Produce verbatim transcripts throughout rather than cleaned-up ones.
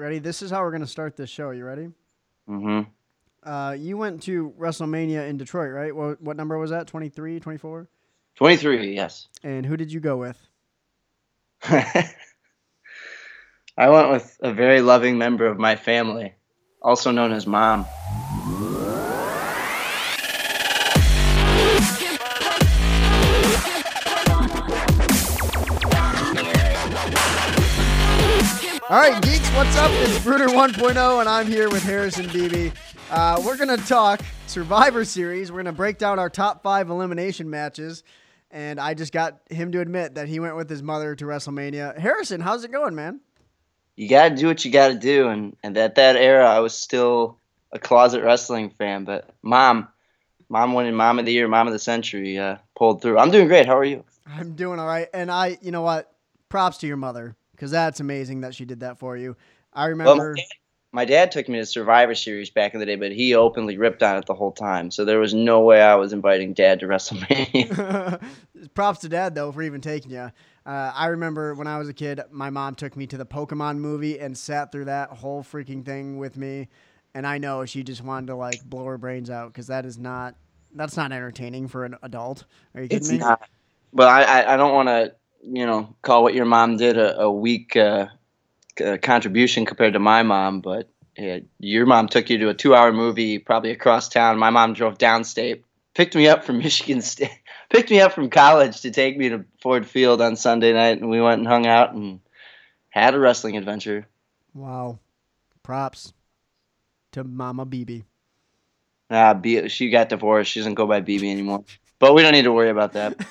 Ready? This is how we're going to start this show. You ready? Mm-hmm. Uh, you went to WrestleMania in Detroit, right? What, what number was that? twenty-three, twenty-four? twenty-three, yes. And who did you go with? I went with a very loving member of my family, also known as Mom. All right, geeks, what's up? It's Bruder one point oh, and I'm here with Harrison Beebe. Uh, we're going to talk Survivor Series. We're going to break down our top five elimination matches, and I just got him to admit that he went with his mother to WrestleMania. Harrison, how's it going, man? You got to do what you got to do, and, and at that era, I was still a closet wrestling fan, but Mom, Mom winning Mom of the Year, Mom of the Century, uh, pulled through. I'm doing great. How are you? I'm doing all right, and I, you know what? Props to your mother. Because that's amazing that she did that for you. I remember... Well, my, dad, my dad took me to Survivor Series back in the day, but he openly ripped on it the whole time. So there was no way I was inviting Dad to WrestleMania. Props to Dad, though, for even taking you. Uh, I remember when I was a kid, my mom took me to the Pokemon movie and sat through that whole freaking thing with me. And I know she just wanted to, like, blow her brains out because that is not... That's not entertaining for an adult. Are you kidding it's me? It's not. But I, I, I don't want to... you know, call what your mom did a, a weak uh, uh, contribution compared to my mom, but uh, your mom took you to a two-hour movie probably across town. My mom drove downstate, picked me up from Michigan State, picked me up from college to take me to Ford Field on Sunday night, and we went and hung out and had a wrestling adventure. Wow. Props to Mama Beebe. Ah, Be- she got divorced. She doesn't go by Beebe anymore. But we don't need to worry about that.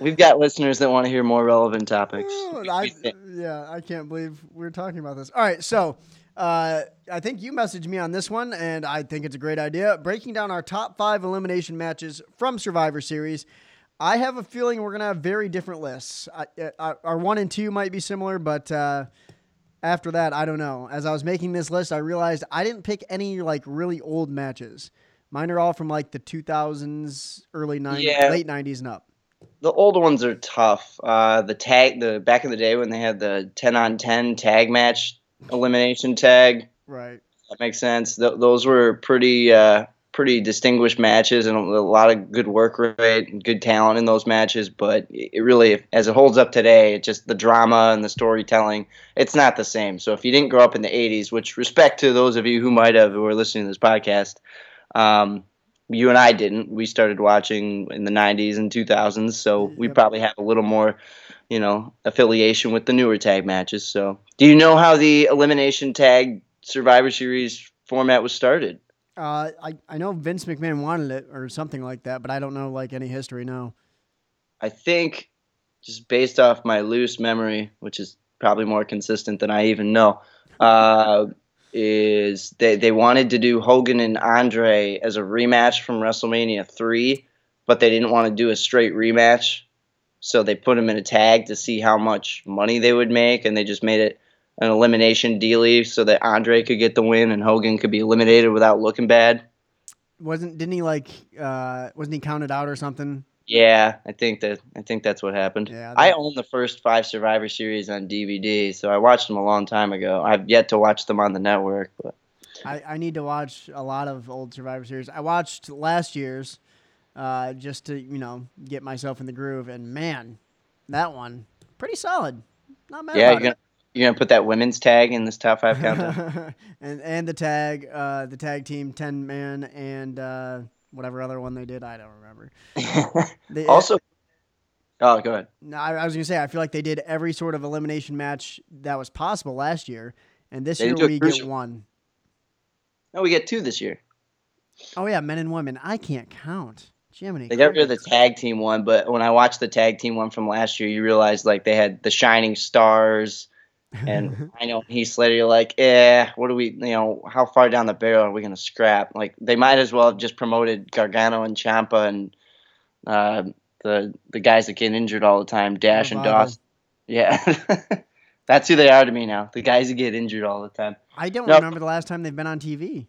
We've got listeners that want to hear more relevant topics. I, yeah, I can't believe we're talking about this. All right, so uh, I think you messaged me on this one, and I think it's a great idea. Breaking down our top five elimination matches from Survivor Series. I have a feeling we're going to have very different lists. I, I, our one and two might be similar, but uh, after that, I don't know. As I was making this list, I realized I didn't pick any like really old matches. Mine are all from like the two thousands, early nineties, yeah. late nineties and up. The older ones are tough. Uh, the tag, the back in the day when they had the ten on ten tag match, elimination tag. Right. That makes sense. Th- those were pretty, uh, pretty distinguished matches and a, a lot of good work rate and good talent in those matches. But it really, as it holds up today, it's just the drama and the storytelling, it's not the same. So if you didn't grow up in the eighties, which respect to those of you who might have, who are listening to this podcast, um, you and I didn't. We started watching in the nineties and two thousands, so we yep. probably have a little more, you know, affiliation with the newer tag matches. So, do you know how the elimination tag Survivor Series format was started? Uh, I I know Vince McMahon wanted it or something like that, but I don't know like any history now. I think just based off my loose memory, which is probably more consistent than I even know. Uh, is they, they wanted to do Hogan and Andre as a rematch from WrestleMania three, but they didn't want to do a straight rematch, so they put them in a tag to see how much money they would make, and they just made it an elimination dealie so that Andre could get the win and Hogan could be eliminated without looking bad. Wasn't didn't he like uh, wasn't he counted out or something? Yeah, I think that I think that's what happened. Yeah, I own the first five Survivor Series on D V D, so I watched them a long time ago. I've yet to watch them on the network, but I, I need to watch a lot of old Survivor Series. I watched last year's uh, just to you know get myself in the groove, and man, that one pretty solid. Not mad. Yeah, about you're gonna, it. You're gonna put that women's tag in this top five countdown, and and the tag, uh, the tag team ten man and. Uh, Whatever other one they did, I don't remember. They, also, oh, go ahead. No, I, I was going to say, I feel like they did every sort of elimination match that was possible last year, and this they year we get one. No, we get two this year. Oh, yeah, men and women. I can't count. Jiminy. They got rid of the tag team one, but when I watched the tag team one from last year, you realize like they had the Shining Stars, and I know Heath Slater, you're like, eh, what do we, you know, how far down the barrel are we going to scrap? Like, they might as well have just promoted Gargano and Ciampa and uh, the the guys that get injured all the time, Dash and Dawson. Yeah. That's who they are to me now, the guys that get injured all the time. I don't nope. remember the last time they've been on T V.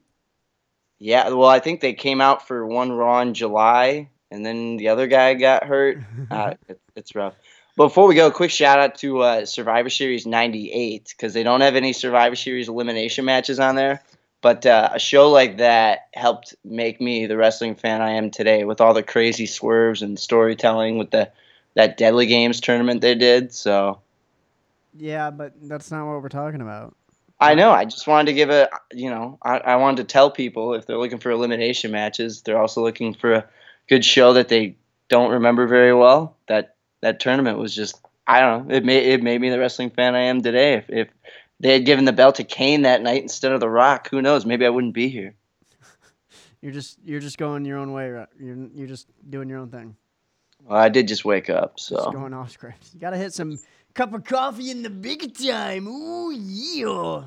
Yeah, well, I think they came out for one Raw in July, and then the other guy got hurt. uh, it, it's rough. Before we go, quick shout out to uh, Survivor Series ninety-eight, because they don't have any Survivor Series elimination matches on there. But uh, a show like that helped make me the wrestling fan I am today, with all the crazy swerves and storytelling with the that Deadly Games tournament they did. So, yeah, but that's not what we're talking about. I know. I just wanted to give a, you know, I, I wanted to tell people if they're looking for elimination matches, they're also looking for a good show that they don't remember very well. That that tournament was just, I don't know, it made it made me the wrestling fan I am today. If, if they had given the belt to Kane that night instead of The Rock, who knows? Maybe I wouldn't be here. You're just you're just going your own way. You're you're just doing your own thing. Well, I did just wake up, so just going off script. You gotta hit some. Cup of coffee in the big time. Ooh, yeah.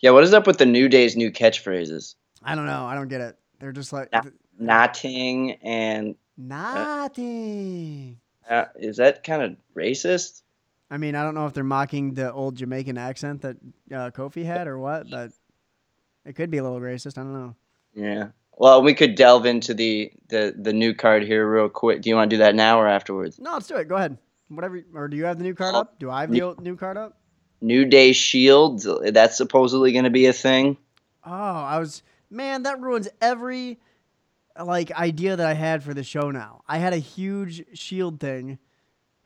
Yeah, what is up with the New Day's new catchphrases? I don't know. I don't get it. They're just like... Na- nothing and... Nothing. Uh, uh, is that kind of racist? I mean, I don't know if they're mocking the old Jamaican accent that uh, Kofi had or what, but it could be a little racist. I don't know. Yeah. Well, we could delve into the, the, the new card here real quick. Do you want to do that now or afterwards? No, let's do it. Go ahead. Whatever, or do you have the new card up? Do I have the old, new card up? New Day Shield, that's supposedly going to be a thing. Oh, I was man, that ruins every like idea that I had for the show now. I had a huge Shield thing.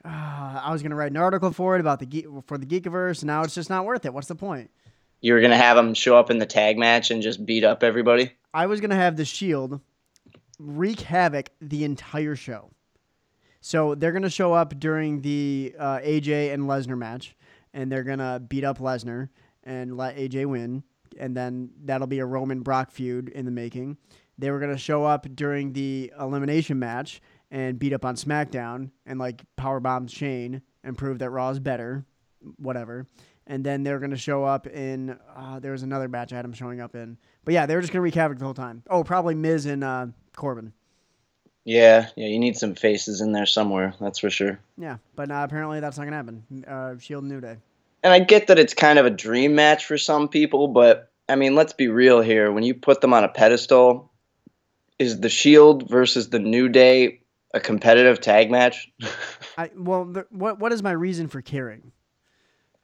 Uh, I was going to write an article for it about the for the Geekiverse. Now it's just not worth it. What's the point? You were going to have them show up in the tag match and just beat up everybody? I was going to have the Shield wreak havoc the entire show. So they're going to show up during the uh, A J and Lesnar match, and they're going to beat up Lesnar and let A J win, and then that'll be a Roman-Brock feud in the making. They were going to show up during the elimination match and beat up on SmackDown and, like, powerbomb Shane and prove that Raw is better, whatever. And then they're going to show up in uh, – there was another match I had them showing up in. But, yeah, they were just going to wreak havoc the whole time. Oh, probably Miz and uh, Corbin. Yeah, yeah, you need some faces in there somewhere, that's for sure. Yeah, but uh, apparently that's not going to happen. Uh, Shield New Day. And I get that it's kind of a dream match for some people, but, I mean, let's be real here. When you put them on a pedestal, is the Shield versus the New Day a competitive tag match? I, well, the, what what is my reason for caring?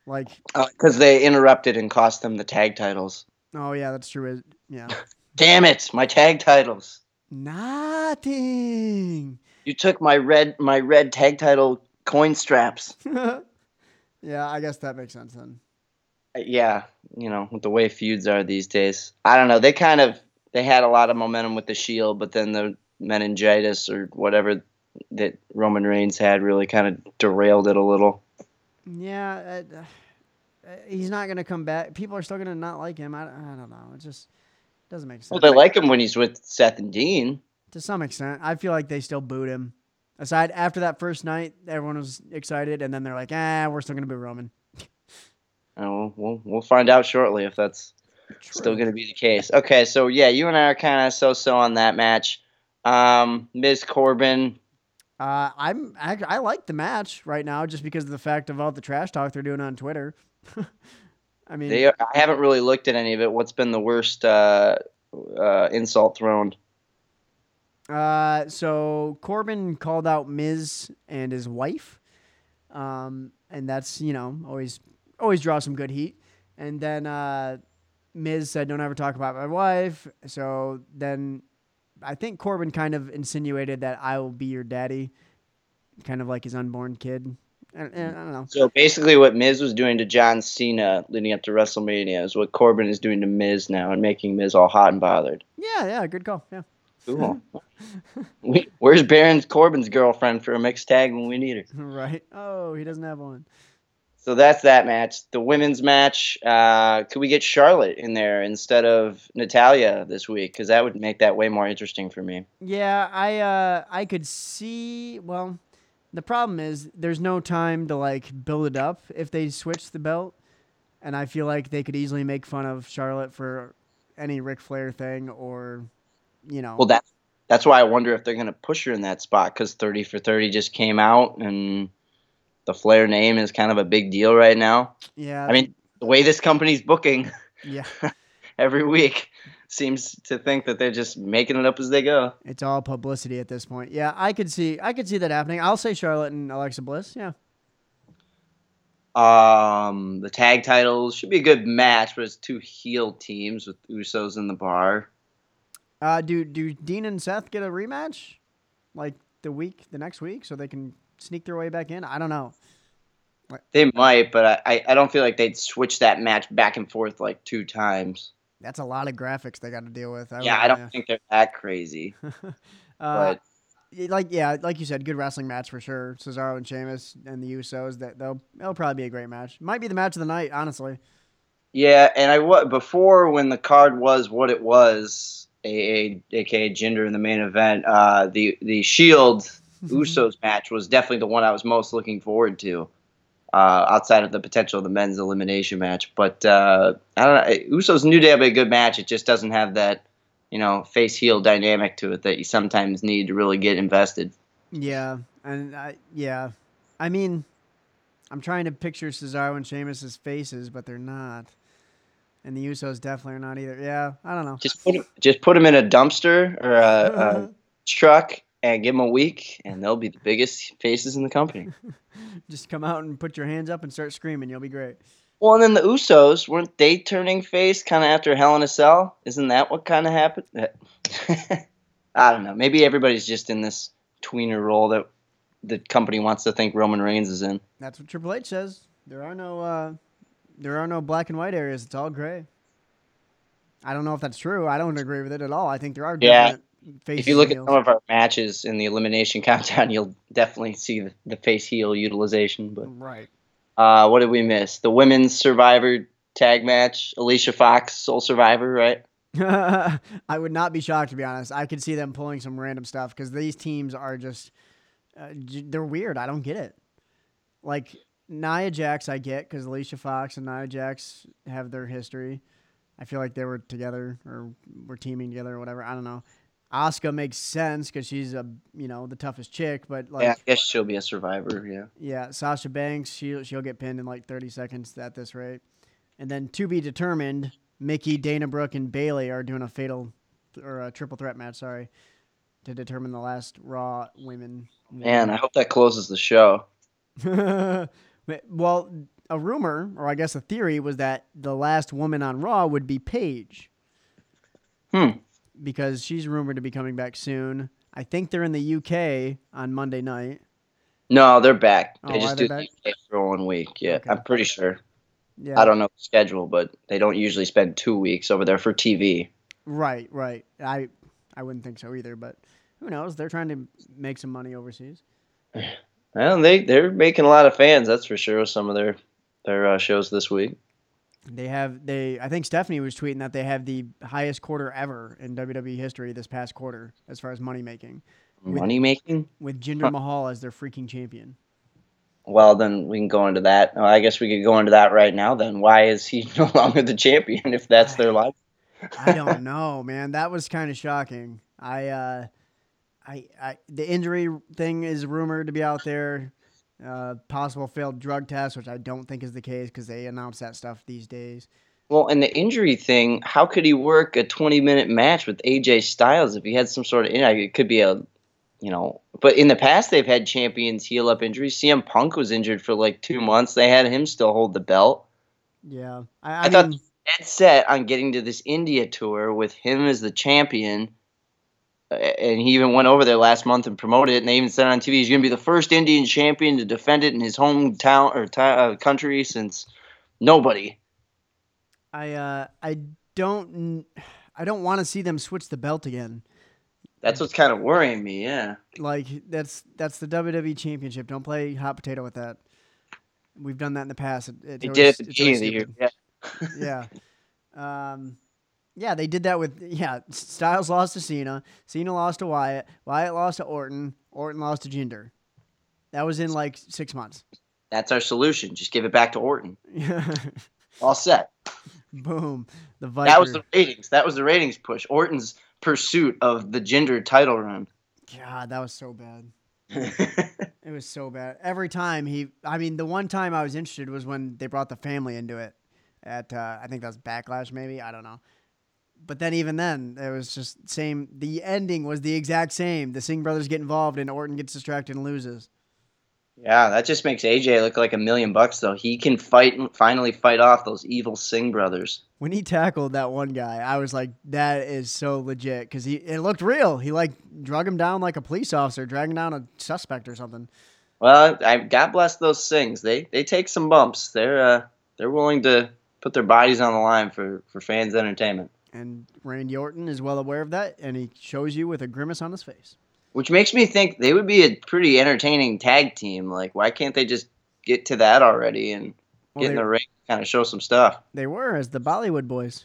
Like, because uh, they interrupted and cost them the tag titles. Oh, yeah, that's true. Yeah. Damn it, my tag titles. Nothing. You took my red my red tag title coin straps. Yeah, I guess that makes sense then. Yeah, you know, with the way feuds are these days. I don't know. They kind of they had a lot of momentum with the Shield, but then the meningitis or whatever that Roman Reigns had really kind of derailed it a little. Yeah, uh, he's not going to come back. People are still going to not like him. I, I don't know. It's just doesn't make sense. Well, they like him when he's with Seth and Dean. To some extent. I feel like they still booed him. Aside, after that first night, everyone was excited, and then they're like, ah, we're still going to boo Roman. Oh, we'll, we'll find out shortly if that's True. Still going to be the case. Okay, so, yeah, you and I are kind of so-so on that match. Um, Miz Corbin. Uh, I'm, I, I like the match right now just because of the fact of all the trash talk they're doing on Twitter. I mean, they, I haven't really looked at any of it. What's been the worst uh, uh, insult thrown? Uh, so Corbin called out Miz and his wife, um, and that's you know always always draws some good heat. And then uh, Miz said, "Don't ever talk about my wife." So then I think Corbin kind of insinuated that I will be your daddy, kind of like his unborn kid. I don't know. So basically what Miz was doing to John Cena leading up to WrestleMania is what Corbin is doing to Miz now and making Miz all hot and bothered. Yeah, yeah, good call. Yeah. Cool. we, where's Baron Corbin's girlfriend for a mixed tag when we need her? Right. Oh, he doesn't have one. So that's that match. The women's match, uh, could we get Charlotte in there instead of Natalya this week? Because that would make that way more interesting for me. Yeah, I, uh, I could see, well... The problem is there's no time to, like, build it up if they switch the belt. And I feel like they could easily make fun of Charlotte for any Ric Flair thing or, you know. Well, that, that's why I wonder if they're going to push her in that spot because thirty for thirty just came out and the Flair name is kind of a big deal right now. Yeah. I mean, the way this company's booking yeah. every week. seems to think that they're just making it up as they go. It's all publicity at this point. Yeah, I could see I could see that happening. I'll say Charlotte and Alexa Bliss, yeah. Um, the tag titles should be a good match, but it's two heel teams with Usos in the Bar. Uh, do do Dean and Seth get a rematch? Like the week, the next week, so they can sneak their way back in? I don't know. They might, but I, I don't feel like they'd switch that match back and forth like two times. That's a lot of graphics they got to deal with. I yeah, I don't know. think they're that crazy. uh, but. Like yeah, like you said, good wrestling match for sure. Cesaro and Sheamus and the Usos. That they'll it'll probably be a great match. Might be the match of the night, honestly. Yeah, and I before when the card was what it was, aka Jinder in the main event, uh, the the Shield Usos match was definitely the one I was most looking forward to. Uh, outside of the potential of the men's elimination match. But uh, I don't know. Usos New Day will be a good match. It just doesn't have that, you know, face-heel dynamic to it that you sometimes need to really get invested. Yeah. And I, yeah. I mean, I'm trying to picture Cesaro and Sheamus' faces, but they're not. And the Usos definitely are not either. Yeah, I don't know. Just put, just put them in a dumpster or a, a truck and give them a week, and they'll be the biggest faces in the company. Just come out and put your hands up and start screaming. You'll be great. Well, and then the Usos, weren't they turning face kind of after Hell in a Cell? Isn't that what kind of happened? I don't know. Maybe everybody's just in this tweener role that the company wants to think Roman Reigns is in. That's what Triple H says. There are no, uh, there are no black and white areas. It's all gray. I don't know if that's true. I don't agree with it at all. I think there are different... Yeah. Face if you look heel. At some of our matches in the elimination countdown, you'll definitely see the, the face heel utilization. But right, uh, what did we miss? The women's Survivor tag match, Alicia Fox, sole survivor, right? I would not be shocked, to be honest. I could see them pulling some random stuff because these teams are just uh, they're weird. I don't get it. Like Nia Jax, I get because Alicia Fox and Nia Jax have their history. I feel like they were together or were teaming together or whatever. I don't know. Asuka makes sense because she's a you know the toughest chick, but like yeah, I guess she'll be a survivor. Yeah, yeah. Sasha Banks, she she'll get pinned in like thirty seconds at this rate, and then to be determined. Mickey, Dana Brooke, and Bayley are doing a fatal or a triple threat match. Sorry, to determine the last Raw women. Man, I hope that closes the show. Well, a rumor, or I guess a theory, was that the last woman on Raw would be Paige. Hmm. Because she's rumored to be coming back soon. I think they're in the U K on Monday night. No, they're back. They oh, just do back? the U K for one week. Yeah, okay. I'm pretty sure. Yeah. I don't know the schedule, but they don't usually spend two weeks over there for T V. Right, right. I I wouldn't think so either, but who knows? They're trying to make some money overseas. Well, they, they're making a lot of fans, that's for sure, with some of their, their uh, shows this week. They have they. I think Stephanie was tweeting that they have the highest quarter ever in W W E history this past quarter as far as money making. With, money making with Jinder huh. Mahal as their freaking champion. Well, then we can go into that. I guess we could go into that right now. Then why is he no longer the champion if that's I, their life? I don't know, man. That was kind of shocking. I, uh, I, I, the injury thing is rumored to be out there. Uh, possible failed drug test, which I don't think is the case because they announce that stuff these days. Well, and the injury thing, how could he work a twenty-minute match with A J Styles if he had some sort of injury? It could be a, you know, but in the past they've had champions heal up injuries. C M Punk was injured for like two months. They had him still hold the belt. Yeah. I, I, I mean, thought dead set on getting to this India tour with him as the champion. And he even went over there last month and promoted it, and they even said on T V he's going to be the first Indian champion to defend it in his hometown or t- uh, country since nobody. I uh, I don't I don't want to see them switch the belt again. That's what's kind of worrying me. Yeah, like that's that's the W W E Championship. Don't play hot potato with that. We've done that in the past. It, it, they it did was, it at the beginning of the year. Yeah. yeah. Um. Yeah, they did that with, yeah, Styles lost to Cena, Cena lost to Wyatt, Wyatt lost to Orton, Orton lost to Jinder. That was in like six months. That's our solution. Just give it back to Orton. All set. Boom. The Viper. That was the ratings. That was the ratings push. Orton's pursuit of the Jinder title run. God, that was so bad. It was so bad. Every time he, I mean, the one time I was interested was when they brought the family into it at, uh, I think that was Backlash maybe, I don't know. But then even then, it was just same. The ending was the exact same. The Singh brothers get involved, and Orton gets distracted and loses. Yeah, that just makes A J look like a million bucks, though. He can fight and finally fight off those evil Singh brothers. When he tackled that one guy, I was like, that is so legit, because he it looked real. He, like, drug him down like a police officer, dragging down a suspect or something. Well, I, God bless those Singhs. They they take some bumps. They're uh, they're willing to put their bodies on the line for, for fans' entertainment. And Randy Orton is well aware of that, and he shows you with a grimace on his face. Which makes me think they would be a pretty entertaining tag team. Like, why can't they just get to that already and well, get in the ring and kind of show some stuff? They were as the Bollywood Boys.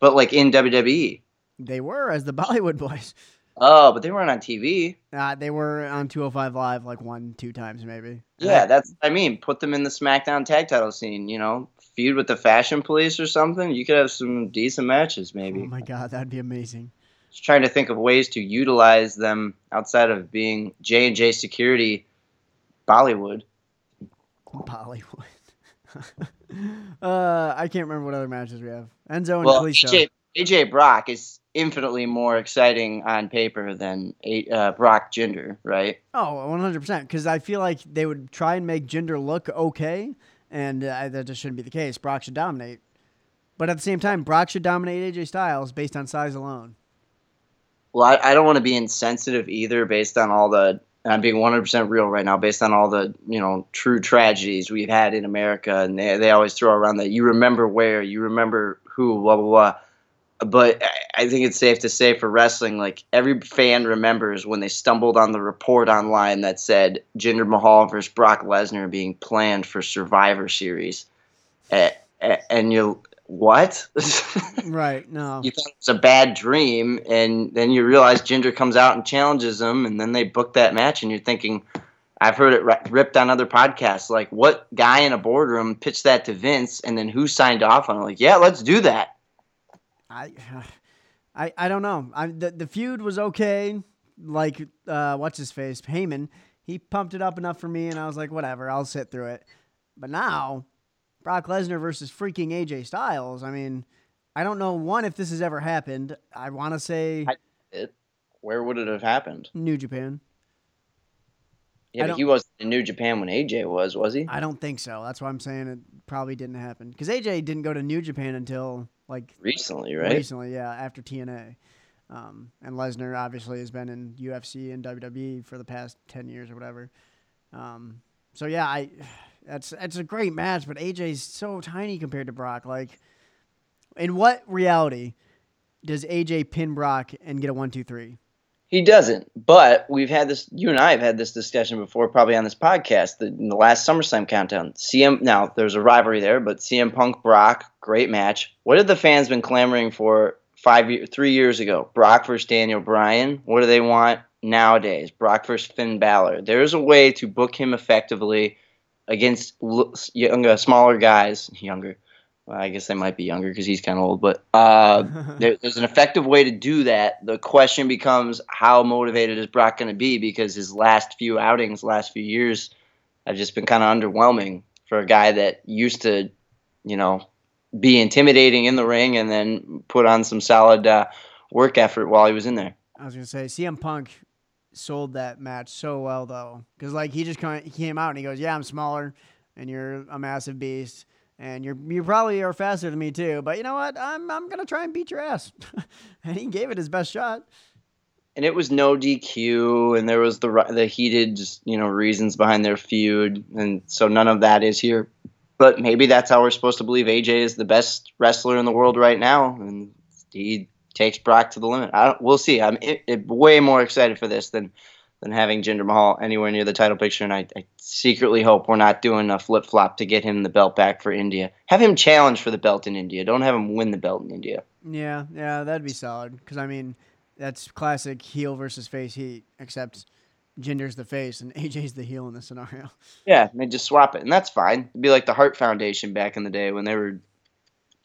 But, like, in W W E. They were as the Bollywood Boys. Oh, but they weren't on T V. Uh, they were on two oh five Live, like, one, two times maybe. Yeah, that's what I mean. Put them in the SmackDown tag title scene, you know. Feud with the Fashion Police or something. You could have some decent matches maybe. Oh, my God, that'd be amazing. Just trying to think of ways to utilize them outside of being J and J Security, Bollywood. Bollywood. uh, I can't remember what other matches we have. Enzo and well, Kalisto. A J, A J Brock is infinitely more exciting on paper than uh, Brock Jinder, right? Oh, one hundred percent, because I feel like they would try and make Jinder look okay, and uh, that just shouldn't be the case. Brock should dominate. But at the same time, Brock should dominate A J Styles based on size alone. Well, I, I don't want to be insensitive either based on all the, and I'm being one hundred percent real right now, based on all the, you know, true tragedies we've had in America. And they, they always throw around that you remember where, you remember who, blah, blah, blah. But I think it's safe to say for wrestling, like, every fan remembers when they stumbled on the report online that said Jinder Mahal versus Brock Lesnar being planned for Survivor Series. And you what? Right, no. You thought it was a bad dream, and then you realize Jinder comes out and challenges him, and then they book that match, and you're thinking, I've heard it ripped on other podcasts, like, what guy in a boardroom pitched that to Vince, and then who signed off on it? Like, yeah, let's do that. I, I, I don't know. I the, the feud was okay. Like, uh, what's his face? Heyman. He pumped it up enough for me, and I was like, whatever, I'll sit through it. But now, Brock Lesnar versus freaking A J Styles. I mean, I don't know, one, if this has ever happened. I want to say... I, it, where would it have happened? New Japan. Yeah, but he wasn't in New Japan when A J was, was he? I don't think so. That's why I'm saying it probably didn't happen. Because A J didn't go to New Japan until... Like recently, right? Recently, yeah, after T N A. Um, and Lesnar obviously has been in U F C and W W E for the past ten years or whatever. Um, so, yeah, I that's that's a great match, but A J's so tiny compared to Brock. Like, in what reality does A J pin Brock and get a one two three? He doesn't, but we've had this, you and I have had this discussion before, probably on this podcast, the, in the last SummerSlam countdown. C M, now, there's a rivalry there, but C M Punk, Brock, great match. What have the fans been clamoring for five, three years ago? Brock versus Daniel Bryan. What do they want nowadays? Brock versus Finn Balor. There's a way to book him effectively against younger, smaller guys, younger. Well, I guess they might be younger because he's kind of old, but uh, there, there's an effective way to do that. The question becomes, how motivated is Brock going to be? Because his last few outings, last few years, have just been kind of underwhelming for a guy that used to, you know, be intimidating in the ring and then put on some solid uh, work effort while he was in there. I was going to say, C M Punk sold that match so well, though, because, like, he just kinda, he came out and he goes, yeah, I'm smaller and you're a massive beast. And you're you probably are faster than me too, but you know what? I'm I'm gonna try and beat your ass. And he gave it his best shot. And it was no D Q, and there was the the heated, just, you know, reasons behind their feud, and so none of that is here. But maybe that's how we're supposed to believe A J is the best wrestler in the world right now, and he takes Brock to the limit. I don't, we'll see. I'm it, it, way more excited for this than than having Jinder Mahal anywhere near the title picture, and I, I secretly hope we're not doing a flip-flop to get him the belt back for India. Have him challenge for the belt in India. Don't have him win the belt in India. Yeah, yeah, that'd be solid, because, I mean, that's classic heel versus face heat, except Jinder's the face and A J's the heel in this scenario. Yeah, they just swap it, and that's fine. It'd be like the Hart Foundation back in the day when they were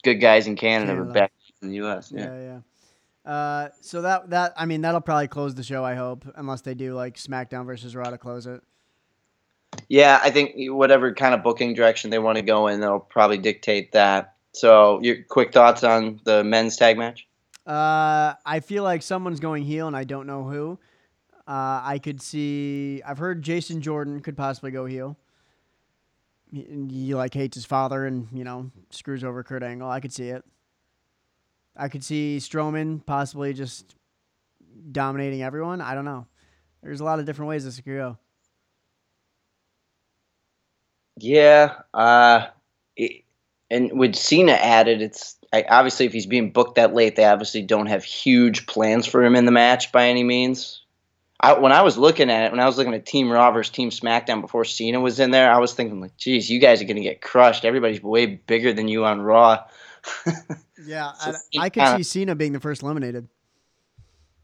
good guys in Canada, Canada. But back in the U S Yeah, yeah. yeah. Uh, so that, that, I mean, that'll probably close the show, I hope, unless they do, like, SmackDown versus Raw to close it. Yeah, I think whatever kind of booking direction they want to go in, they'll probably dictate that. So, your quick thoughts on the men's tag match? Uh, I feel like someone's going heel, and I don't know who. Uh, I could see... I've heard Jason Jordan could possibly go heel. He, he, like, hates his father and, you know, screws over Kurt Angle. I could see it. I could see Strowman possibly just dominating everyone. I don't know. There's a lot of different ways this could go. Yeah. Uh, it, and with Cena added, it's... I, obviously, if he's being booked that late, they obviously don't have huge plans for him in the match by any means. I, when I was looking at it, when I was looking at Team Raw versus Team SmackDown before Cena was in there, I was thinking, like, geez, you guys are going to get crushed. Everybody's way bigger than you on Raw. Yeah, so I, I could kinda, see Cena being the first eliminated.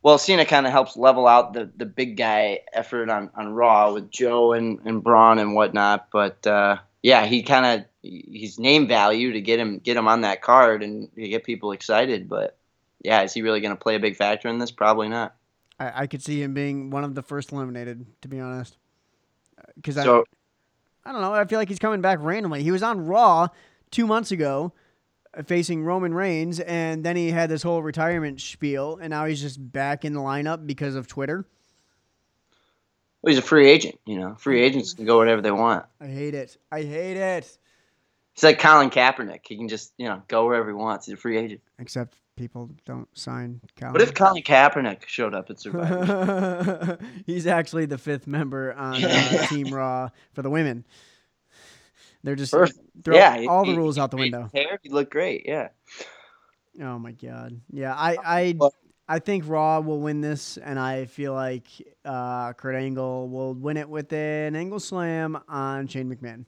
Well, Cena kind of helps level out the, the big guy effort on, on Raw with Joe and, and Braun and whatnot, but... Uh, Yeah, he kind of his name value to get him get him on that card and get people excited. But yeah, is he really going to play a big factor in this? Probably not. I, I could see him being one of the first eliminated, to be honest. Because so, I, I don't know. I feel like he's coming back randomly. He was on Raw two months ago, facing Roman Reigns, and then he had this whole retirement spiel, and now he's just back in the lineup because of Twitter. Well, he's a free agent, you know. Free agents can go wherever they want. I hate it. I hate it. It's like Colin Kaepernick. He can just, you know, go wherever he wants. He's a free agent. Except people don't sign Colin. What if Colin Kaepernick showed up at Survivor? He's actually the fifth member on uh, Team Raw for the women. They're just First, throwing yeah, all he, the rules he, out the he window. Hair, he looked great, yeah. Oh, my God. Yeah, I... I well, I think Raw will win this, and I feel like uh, Kurt Angle will win it with an Angle Slam on Shane McMahon.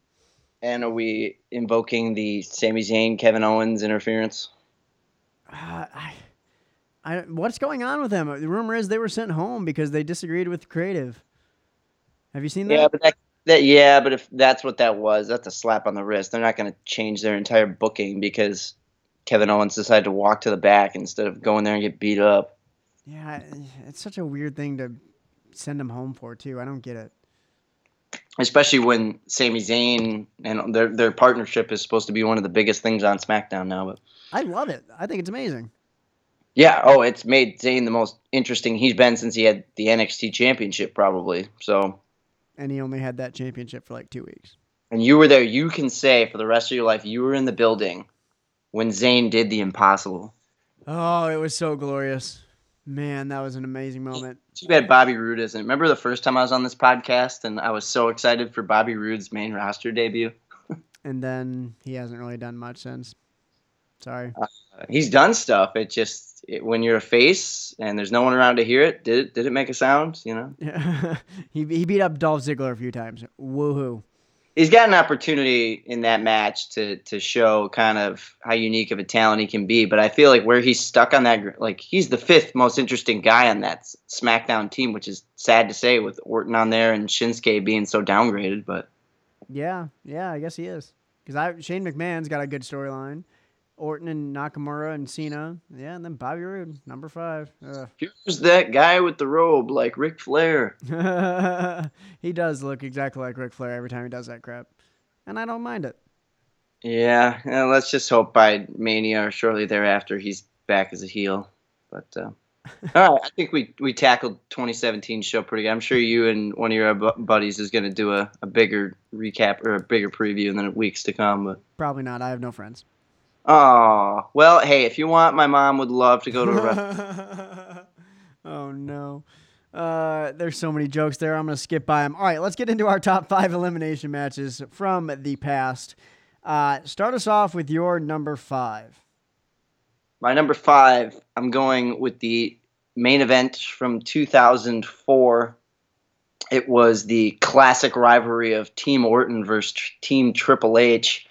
And are we invoking the Sami Zayn, Kevin Owens interference? Uh, I, I, what's going on with them? The rumor is they were sent home because they disagreed with creative. Have you seen that? Yeah, but that, that yeah, but if that's what that was, that's a slap on the wrist. They're not going to change their entire booking because Kevin Owens decided to walk to the back instead of going there and get beat up. Yeah, it's such a weird thing to send him home for, too. I don't get it. Especially when Sami Zayn and their their partnership is supposed to be one of the biggest things on SmackDown now. But I love it. I think it's amazing. Yeah, oh, it's made Zayn the most interesting he's been since he had the N X T championship, probably. So, and he only had that championship for like two weeks. And you were there. You can say for the rest of your life, you were in the building when Zayn did the impossible. Oh, it was so glorious. Man, that was an amazing moment. Too bad Bobby Roode isn't. Remember the first time I was on this podcast and I was so excited for Bobby Roode's main roster debut? And then he hasn't really done much since. Sorry. Uh, he's done stuff. It just, it, when you're a face and there's no one around to hear it, did it, did it make a sound? You know? Yeah. he, he beat up Dolph Ziggler a few times. Woohoo. He's got an opportunity in that match to to show kind of how unique of a talent he can be. But I feel like where he's stuck on that, like he's the fifth most interesting guy on that SmackDown team, which is sad to say with Orton on there and Shinsuke being so downgraded. But yeah, yeah, I guess he is. Because Shane McMahon's got a good storyline. Orton and Nakamura and Cena. Yeah, and then Bobby Roode, number five. Ugh. Here's that guy with the robe like Ric Flair. He does look exactly like Ric Flair every time he does that crap. And I don't mind it. Yeah, you know, let's just hope by Mania or shortly thereafter he's back as a heel. But uh, all right, I think we, we tackled twenty seventeen show pretty good. I'm sure you and one of your buddies is going to do a, a bigger recap or a bigger preview in the weeks to come. But probably not. I have no friends. Oh, well, hey, if you want, my mom would love to go to a restaurant. Oh, no. Uh, there's so many jokes there. I'm going to skip by them. All right, let's get into our top five elimination matches from the past. Uh, start us off with your number five. My number five, I'm going with the main event from two thousand four. It was the classic rivalry of Team Orton versus Team Triple H.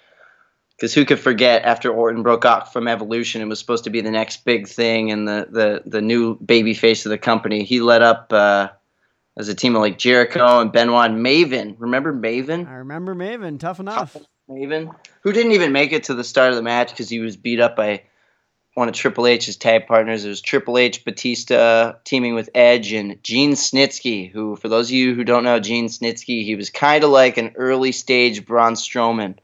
Because who could forget after Orton broke off from Evolution, it was supposed to be the next big thing and the the, the new baby face of the company. He led up uh, as a team of like Jericho and Benoit and Maven. Remember Maven? I remember Maven. Tough enough. Tough, Maven. Who didn't even make it to the start of the match because he was beat up by one of Triple H's tag partners. It was Triple H, Batista teaming with Edge and Gene Snitsky, who, for those of you who don't know Gene Snitsky, he was kind of like an early stage Braun Strowman.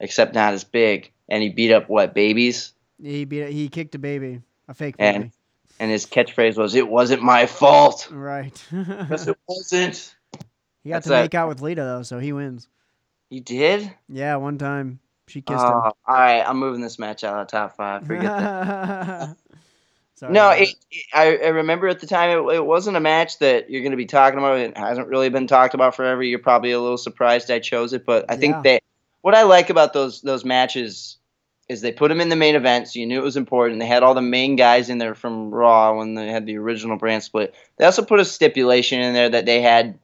Except not as big, and he beat up what babies? He beat. He kicked a baby. A fake movie. And, and his catchphrase was, "It wasn't my fault." Right. Because it wasn't. He got That's to make a, out with Lita, though, so he wins. He did? Yeah, one time. She kissed uh, him. All right, I'm moving this match out of the top five. Forget that. Sorry, no, it, it, I, I remember at the time it, it wasn't a match that you're going to be talking about. It hasn't really been talked about forever. You're probably a little surprised I chose it, but I yeah. think that what I like about those those matches is they put them in the main event, so you knew it was important. They had all the main guys in there from Raw when they had the original brand split. They also put a stipulation in there that they had.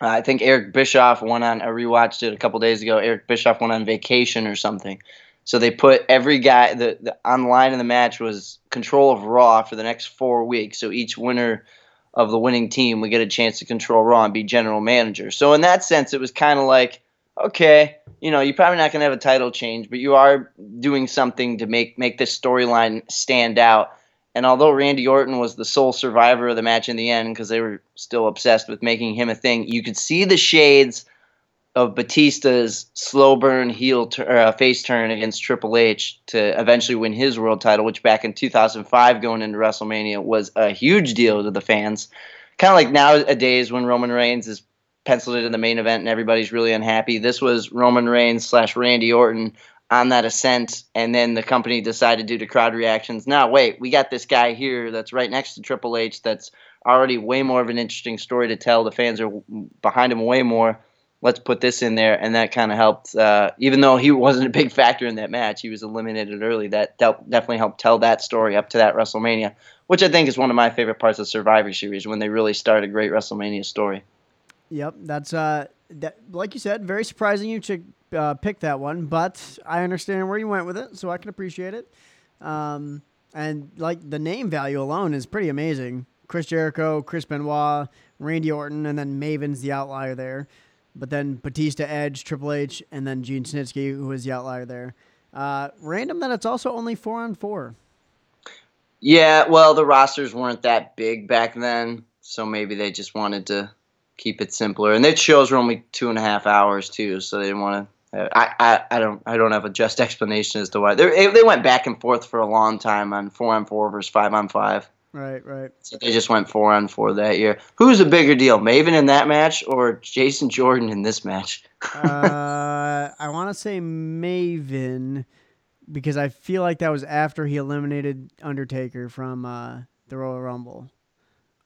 Uh, I think Eric Bischoff went on. I rewatched it a couple days ago. Eric Bischoff went on vacation or something. So they put every guy, the, the online in the match was control of Raw for the next four weeks. So each winner of the winning team would get a chance to control Raw and be general manager. So in that sense, it was kind of like, okay, you know, you're probably not going to have a title change, but you are doing something to make, make this storyline stand out. And although Randy Orton was the sole survivor of the match in the end because they were still obsessed with making him a thing, you could see the shades of Batista's slow burn heel t- uh, face turn against Triple H to eventually win his world title, which back in two thousand five going into WrestleMania was a huge deal to the fans. Kind of like nowadays when Roman Reigns is penciled into the main event and everybody's really unhappy. This was Roman Reigns slash Randy Orton on that ascent, and then the company decided due to crowd reactions, no, wait, we got this guy here that's right next to Triple H that's already way more of an interesting story to tell. The fans are behind him way more. Let's put this in there, and that kind of helped. Uh, even though he wasn't a big factor in that match, he was eliminated early. That dealt, definitely helped tell that story up to that WrestleMania, which I think is one of my favorite parts of Survivor Series, when they really start a great WrestleMania story. Yep, that's uh, that, like you said, very surprising you to uh, pick that one, but I understand where you went with it, so I can appreciate it. Um, and like the name value alone is pretty amazing. Chris Jericho, Chris Benoit, Randy Orton, and then Maven's the outlier there. But then Batista, Edge, Triple H, and then Gene Snitsky, who was the outlier there. Uh, random that it's also only four on four. Yeah, well, the rosters weren't that big back then, so maybe they just wanted to keep it simpler. And their shows were only two and a half hours too, so they didn't want to. I, I, I don't I don't have a just explanation as to why they they went back and forth for a long time on four on four versus five on five. Right, right. So they just went four on four that year. Who's a bigger deal, Maven in that match or Jason Jordan in this match? uh, I want to say Maven because I feel like that was after he eliminated Undertaker from uh, the Royal Rumble.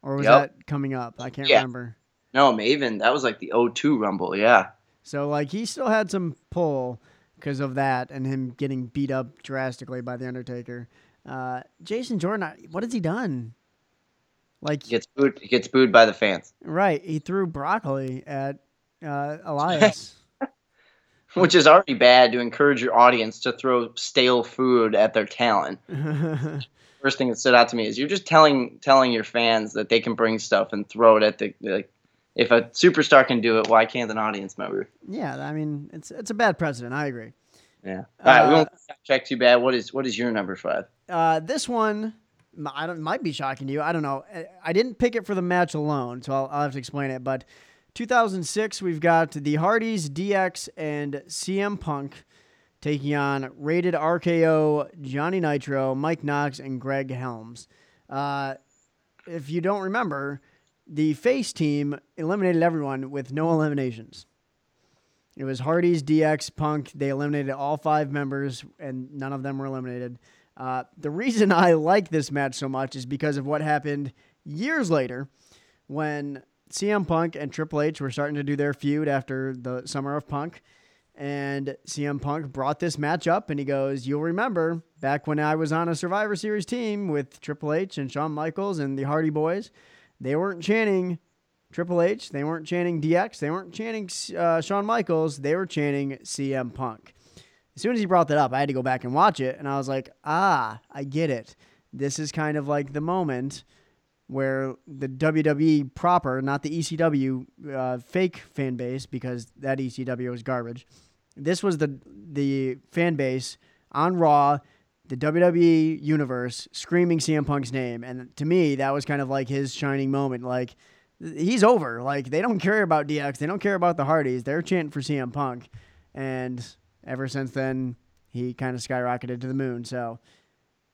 Or was yep. that coming up? I can't yeah. remember. No, Maven, that was like the oh two Rumble, yeah. So, like, he still had some pull because of that and him getting beat up drastically by the Undertaker. Uh, Jason Jordan, what has he done? Like, he gets booed, he gets booed by the fans. Right. He threw broccoli at uh, Elias. Which is already bad to encourage your audience to throw stale food at their talent. First thing that stood out to me is you're just telling telling your fans that they can bring stuff and throw it at the, like, if a superstar can do it, why can't an audience member? Yeah, I mean, it's it's a bad precedent. I agree. Yeah. All right, uh, we won't check too bad. What is what is your number five? Uh, this one, I don't might be shocking to you. I don't know. I didn't pick it for the match alone, so I'll, I'll have to explain it. But two thousand six, we've got the Hardys, D X, and C M Punk taking on Rated R K O, Johnny Nitro, Mike Knox, and Greg Helms. Uh, if you don't remember, the face team eliminated everyone with no eliminations. It was Hardys, D X, Punk. They eliminated all five members, and none of them were eliminated. Uh, the reason I like this match so much is because of what happened years later when C M Punk and Triple H were starting to do their feud after the Summer of Punk, and C M Punk brought this match up, and he goes, "You'll remember back when I was on a Survivor Series team with Triple H and Shawn Michaels and the Hardy Boys, they weren't chanting Triple H. They weren't chanting D X. They weren't chanting uh, Shawn Michaels. They were chanting C M Punk." As soon as he brought that up, I had to go back and watch it, and I was like, ah, I get it. This is kind of like the moment where the W W E proper, not the E C W uh, fake fan base, because that E C W was garbage. This was the the fan base on Raw, the W W E universe screaming C M Punk's name. And to me, that was kind of like his shining moment. Like, he's over. Like, they don't care about D X. They don't care about the Hardys. They're chanting for C M Punk. And ever since then, he kind of skyrocketed to the moon. So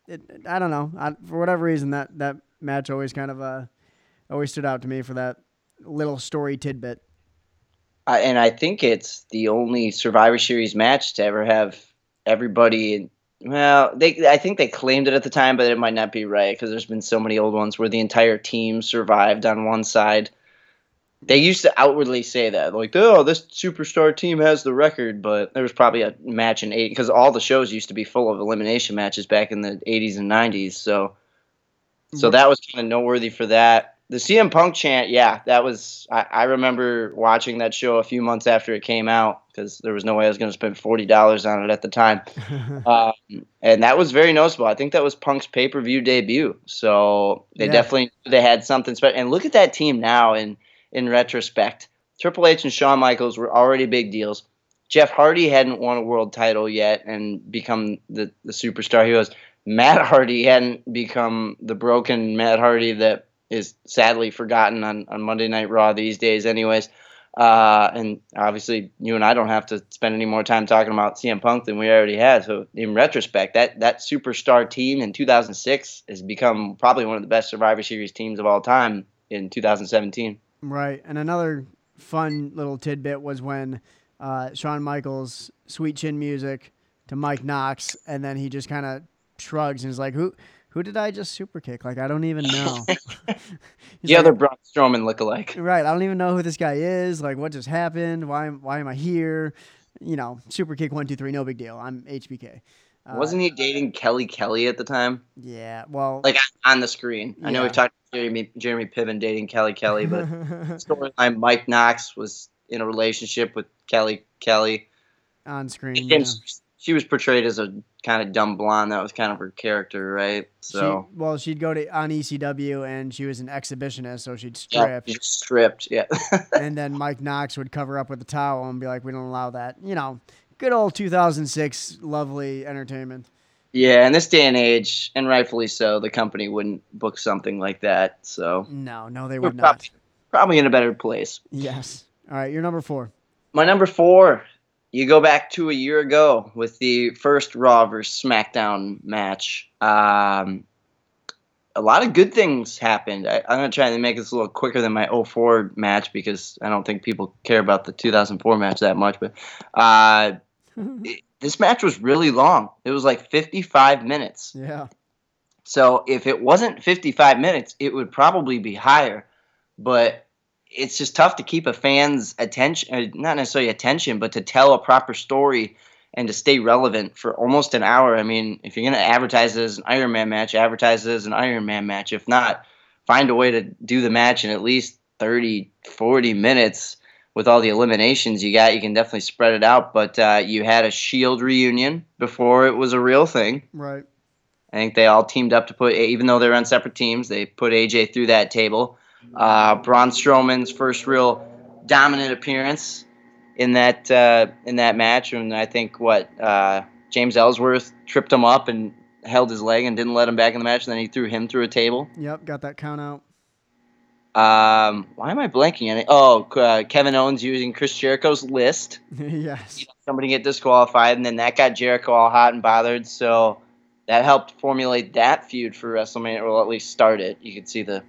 it, I don't know. I, for whatever reason, that, that match always kind of uh, always stood out to me for that little story tidbit. I, and I think it's the only Survivor Series match to ever have everybody in. Well, they I think they claimed it at the time, but it might not be right because there's been so many old ones where the entire team survived on one side. They used to outwardly say that, like, oh, this superstar team has the record, but there was probably a match in eighty because all the shows used to be full of elimination matches back in the eighties and nineties. So, so that was kind of noteworthy for that. The C M Punk chant, yeah, that was I, – I remember watching that show a few months after it came out because there was no way I was going to spend forty dollars on it at the time. um, and that was very noticeable. I think that was Punk's pay-per-view debut. So they yeah. definitely – they had something special. And look at that team now in, in retrospect. Triple H and Shawn Michaels were already big deals. Jeff Hardy hadn't won a world title yet and become the, the superstar he was. Matt Hardy hadn't become the broken Matt Hardy that – is sadly forgotten on, on Monday Night Raw these days anyways. Uh, and obviously you and I don't have to spend any more time talking about C M Punk than we already had. So in retrospect, that that superstar team in two thousand six has become probably one of the best Survivor Series teams of all time in two thousand seventeen. Right. And another fun little tidbit was when uh, Shawn Michaels, sweet chin music to Mike Knox, and then he just kind of shrugs and is like, who – who did I just super kick? Like, I don't even know. The other like, Braun Strowman lookalike. Right. I don't even know who this guy is. Like, what just happened? Why, why am I here? You know, super kick one, two, three, no big deal. I'm H B K. Uh, Wasn't he dating Kelly Kelly at the time? Yeah, well. Like, on the screen. I yeah. know we've talked about Jeremy, Jeremy Piven dating Kelly Kelly, but storyline Mike Knox was in a relationship with Kelly Kelly. On screen, yeah. She was portrayed as a kind of dumb blonde. That was kind of her character, right? So, she, well, she'd go to on E C W, and she was an exhibitionist, so she'd strip. Yeah, she'd stripped, yeah. And then Mike Knox would cover up with a towel and be like, "We don't allow that." You know, good old two thousand six, lovely entertainment. Yeah, in this day and age, and rightfully so, the company wouldn't book something like that. So, no, no, they would We're not. Probably, probably in a better place. Yes. All right, your number four. My number four. You go back to a year ago with the first Raw versus SmackDown match. Um, a lot of good things happened. I, I'm going to try and make this a little quicker than my oh four match because I don't think people care about the two thousand four match that much. But uh, it, this match was really long. It was like fifty-five minutes. Yeah. So if it wasn't fifty-five minutes, it would probably be higher. But it's just tough to keep a fan's attention, not necessarily attention, but to tell a proper story and to stay relevant for almost an hour. I mean, if you're going to advertise it as an Iron Man match, advertise it as an Iron Man match. If not, find a way to do the match in at least thirty, forty minutes with all the eliminations you got. You can definitely spread it out. But uh, you had a Shield reunion before it was a real thing. Right. I think they all teamed up to put, even though they were on separate teams, they put A J through that table. Uh, Braun Strowman's first real dominant appearance in that uh, in that match, and I think what uh, James Ellsworth tripped him up and held his leg and didn't let him back in the match, and then he threw him through a table. Yep, got that count out. Um, why am I blanking on it? Oh, uh, Kevin Owens using Chris Jericho's list. Yes. Somebody get disqualified, and then that got Jericho all hot and bothered, so that helped formulate that feud for WrestleMania, or at least start it. You could see the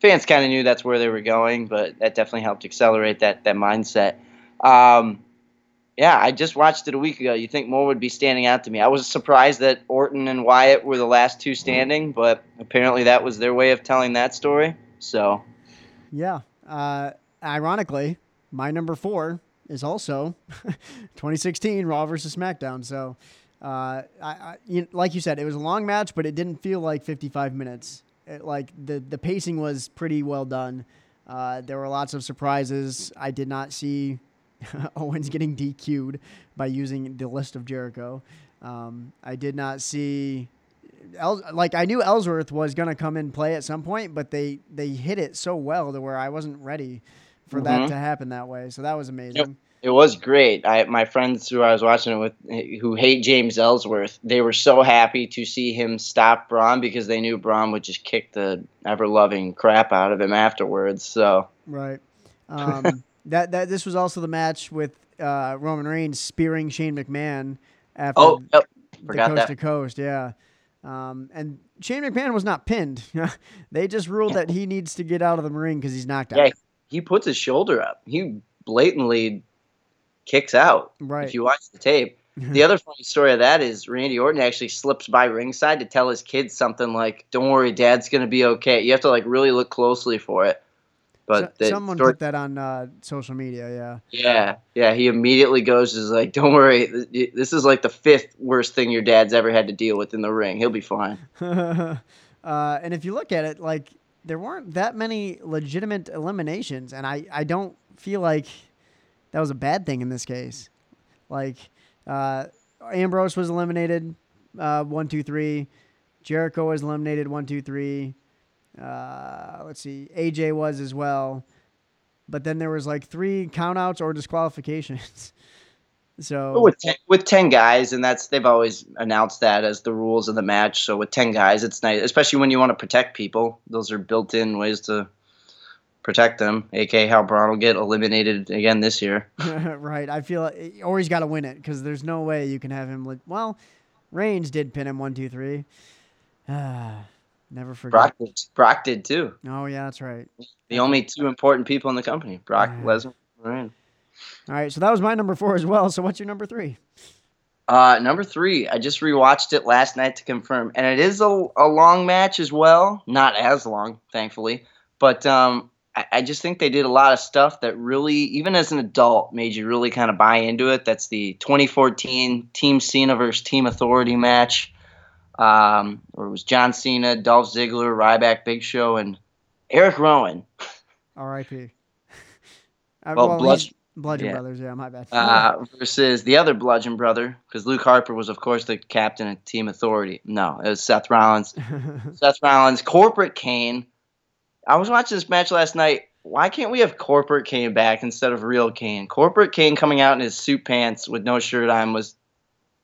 fans kind of knew that's where they were going, but that definitely helped accelerate that that mindset. Um, yeah, I just watched it a week ago. You'd think more would be standing out to me. I was surprised that Orton and Wyatt were the last two standing, but apparently that was their way of telling that story. So, yeah. Uh, ironically, my number four is also twenty sixteen Raw versus SmackDown. So, uh, I, I you, like you said, it was a long match, but it didn't feel like fifty-five minutes. It, like the, the pacing was pretty well done. Uh, there were lots of surprises. I did not see Owens getting D Q'd by using the list of Jericho. Um, I did not see El- like I knew Ellsworth was going to come in play at some point, but they, they hit it so well to where I wasn't ready for mm-hmm. that to happen that way. So that was amazing. Yep. It was great. I, my friends who I was watching it with who hate James Ellsworth, they were so happy to see him stop Braun because they knew Braun would just kick the ever-loving crap out of him afterwards. So right. Um, that that This was also the match with uh, Roman Reigns spearing Shane McMahon after oh, yep. the coast-to-coast. Coast, yeah. Um, and Shane McMahon was not pinned. They just ruled that he needs to get out of the ring because he's knocked out. Yeah, he puts his shoulder up. He blatantly kicks out. Right. If you watch the tape. The other funny story of that is Randy Orton actually slips by ringside to tell his kids something like, "Don't worry, Dad's going to be okay." You have to like really look closely for it. But so, someone story- put that on uh, social media, yeah. Yeah, yeah. He immediately goes is like, "Don't worry, th- this is like the fifth worst thing your dad's ever had to deal with in the ring. He'll be fine." uh, and if you look at it, like there weren't that many legitimate eliminations, and I, I don't feel like that was a bad thing in this case. Like. Uh, Ambrose was eliminated, uh, one, two, three. Jericho was eliminated, one, two, three. Uh, let's see, A J was as well. But then there was like three countouts or disqualifications. So with ten, with ten guys, and that's they've always announced that as the rules of the match. So with ten guys, it's nice, especially when you want to protect people. Those are built-in ways to protect them, aka how Braun will get eliminated again this year. Right. I feel like, or he's got to win it because there's no way you can have him. Li- well, Reigns did pin him one, two, three. Uh, never forget. Brock did, Brock did too. Oh yeah, that's right. The only two important people in the company: Brock, uh, Lesnar, Reigns. All right. So that was my number four as well. So what's your number three? Uh, number three. I just rewatched it last night to confirm, and it is a a long match as well. Not as long, thankfully, but um. I just think they did a lot of stuff that really, even as an adult, made you really kind of buy into it. That's the twenty fourteen Team Cena versus Team Authority match, um, where it was John Cena, Dolph Ziggler, Ryback, Big Show, and Eric Rowan. R I P Well, well Bludge- Bludgeon yeah. Brothers, yeah, my bad. Uh, versus the other Bludgeon Brother, because Luke Harper was, of course, the captain of Team Authority. No, it was Seth Rollins. Seth Rollins, Corporate Kane. I was watching this match last night. Why can't we have Corporate Kane back instead of real Kane? Corporate Kane coming out in his suit pants with no shirt on was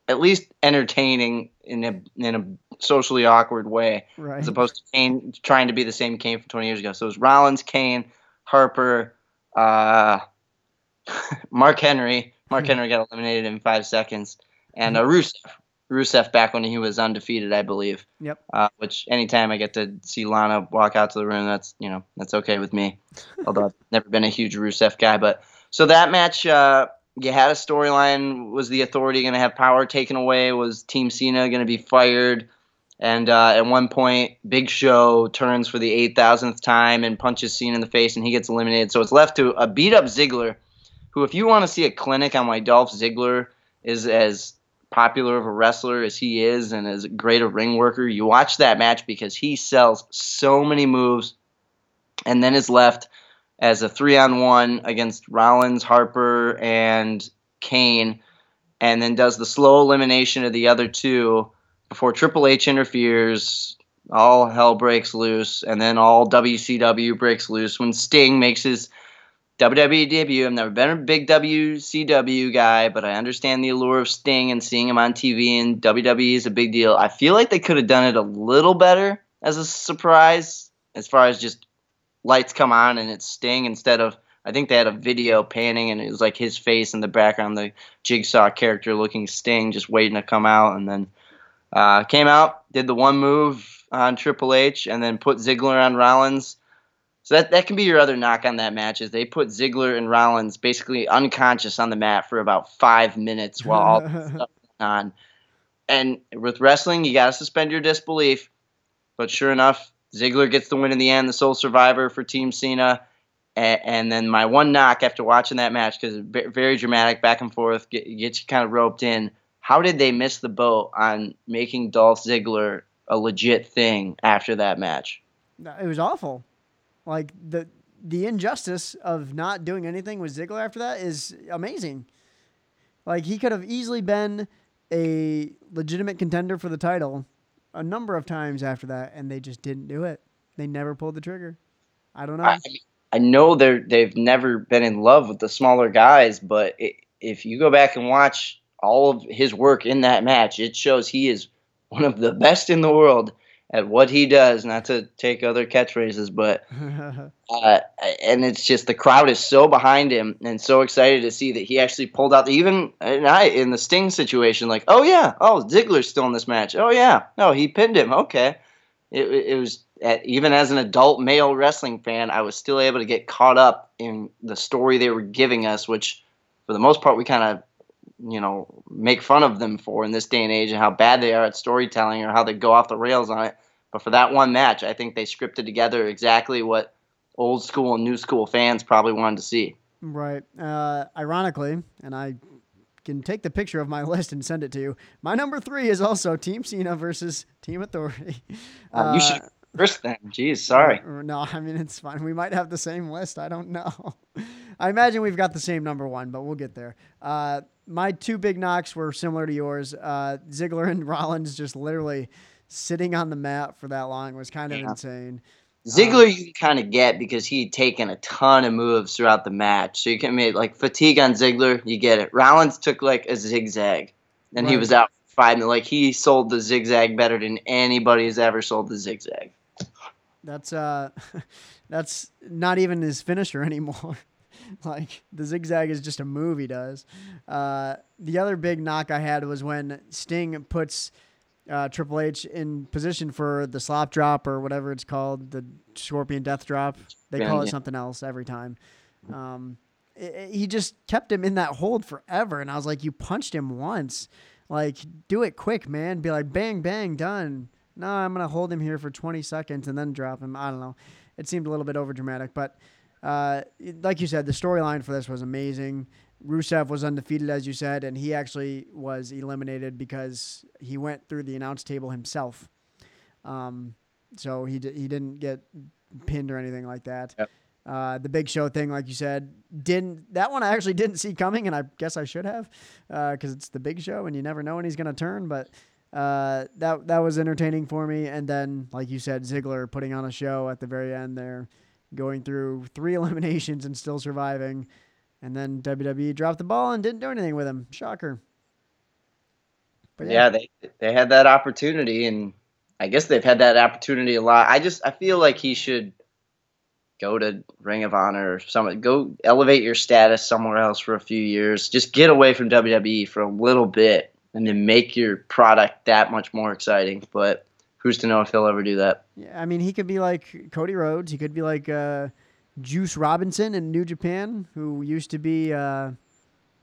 at least entertaining in a in a socially awkward way, right, as opposed to Kane trying to be the same Kane from twenty years ago. So it was Rollins, Kane, Harper, uh, Mark Henry. Mark Henry got eliminated in five seconds, and uh, Rusev. Rusev back when he was undefeated, I believe. Yep. Uh, which anytime I get to see Lana walk out to the ring, that's you know that's okay with me. Although I've never been a huge Rusev guy, but so that match, uh, you had a storyline: was the Authority going to have power taken away? Was Team Cena going to be fired? And uh, at one point, Big Show turns for the eight thousandth time and punches Cena in the face, and he gets eliminated. So it's left to a beat up Ziggler, who, if you want to see a clinic on why Dolph Ziggler is as popular of a wrestler as he is and as great a ring worker, you watch that match because he sells so many moves, and then is left as a three-on-one against Rollins, Harper, and Kane, and then does the slow elimination of the other two before Triple H interferes. All hell breaks loose, and then all W C W breaks loose when Sting makes his W W E debut. I've never been a big W C W guy, but I understand the allure of Sting and seeing him on T V, and W W E is a big deal. I feel like they could have done it a little better as a surprise, as far as just lights come on and it's Sting instead of, I think they had a video panning and it was like his face in the background, the Jigsaw character looking Sting just waiting to come out, and then uh, came out, did the one move on Triple H, and then put Ziggler on Rollins. So that, that can be your other knock on that match is they put Ziggler and Rollins basically unconscious on the mat for about five minutes while all this stuff is on. And with wrestling, you got to suspend your disbelief. But sure enough, Ziggler gets the win in the end, the sole survivor for Team Cena. And, and then my one knock after watching that match, because it's very dramatic, back and forth, get, gets you kind of roped in. How did they miss the boat on making Dolph Ziggler a legit thing after that match? It was awful. Like, the the injustice of not doing anything with Ziggler after that is amazing. Like, he could have easily been a legitimate contender for the title a number of times after that, and they just didn't do it. They never pulled the trigger. I don't know. I, I know they're, they've never been in love with the smaller guys, but it, if you go back and watch all of his work in that match, it shows he is one of the best in the world at what he does, not to take other catchphrases, but uh, and it's just the crowd is so behind him and so excited to see that he actually pulled out. The, even and I, in the Sting situation, like, oh, yeah, oh, Ziggler's still in this match. Oh, yeah, no, he pinned him. Okay. It, it was at, even as an adult male wrestling fan, I was still able to get caught up in the story they were giving us, which for the most part we kind of, you know, make fun of them for in this day and age and how bad they are at storytelling or how they go off the rails on it. But for that one match, I think they scripted together exactly what old school and new school fans probably wanted to see. Right. Uh, ironically, and I can take the picture of my list and send it to you, my number three is also Team Cena versus Team Authority. Uh, you should first then. Jeez, sorry. No, I mean, it's fine. We might have the same list. I don't know. I imagine we've got the same number one, but we'll get there. Uh, My two big knocks were similar to yours. Uh, Ziggler and Rollins just literally sitting on the mat for that long was kind of yeah. insane. Ziggler um, you kind of get because he'd taken a ton of moves throughout the match. So you can make like fatigue on Ziggler, you get it. Rollins took like a zigzag, and right. he was out for five minutes. Like he sold the zigzag better than anybody has ever sold the zigzag. That's uh, that's not even his finisher anymore. Like, the zigzag is just a move he does. Uh, the other big knock I had was when Sting puts uh, Triple H in position for the slop drop or whatever it's called, the Scorpion Death Drop. They yeah, call it yeah. something else every time. Um, it, it, he just kept him in that hold forever, and I was like, you punched him once. Like, do it quick, man. Be like, bang, bang, done. No, I'm going to hold him here for twenty seconds and then drop him. I don't know. It seemed a little bit overdramatic, but... Uh, like you said, the storyline for this was amazing. Rusev was undefeated, as you said, and he actually was eliminated because he went through the announce table himself. Um, so he d- he didn't get pinned or anything like that. Yep. Uh, the Big Show thing, like you said, didn't that one I actually didn't see coming, and I guess I should have, uh, because it's the Big Show, and you never know when he's gonna turn. But uh, that that was entertaining for me. And then, like you said, Ziggler putting on a show at the very end there, going through three eliminations and still surviving. And then W W E dropped the ball and didn't do anything with him. Shocker. But yeah. yeah, they they had that opportunity, and I guess they've had that opportunity a lot. I just I feel like he should go to Ring of Honor or something. Go elevate your status somewhere else for a few years. Just get away from W W E for a little bit and then make your product that much more exciting. But who's to know if he'll ever do that? Yeah, I mean, he could be like Cody Rhodes. He could be like uh, Juice Robinson in New Japan, who used to be uh,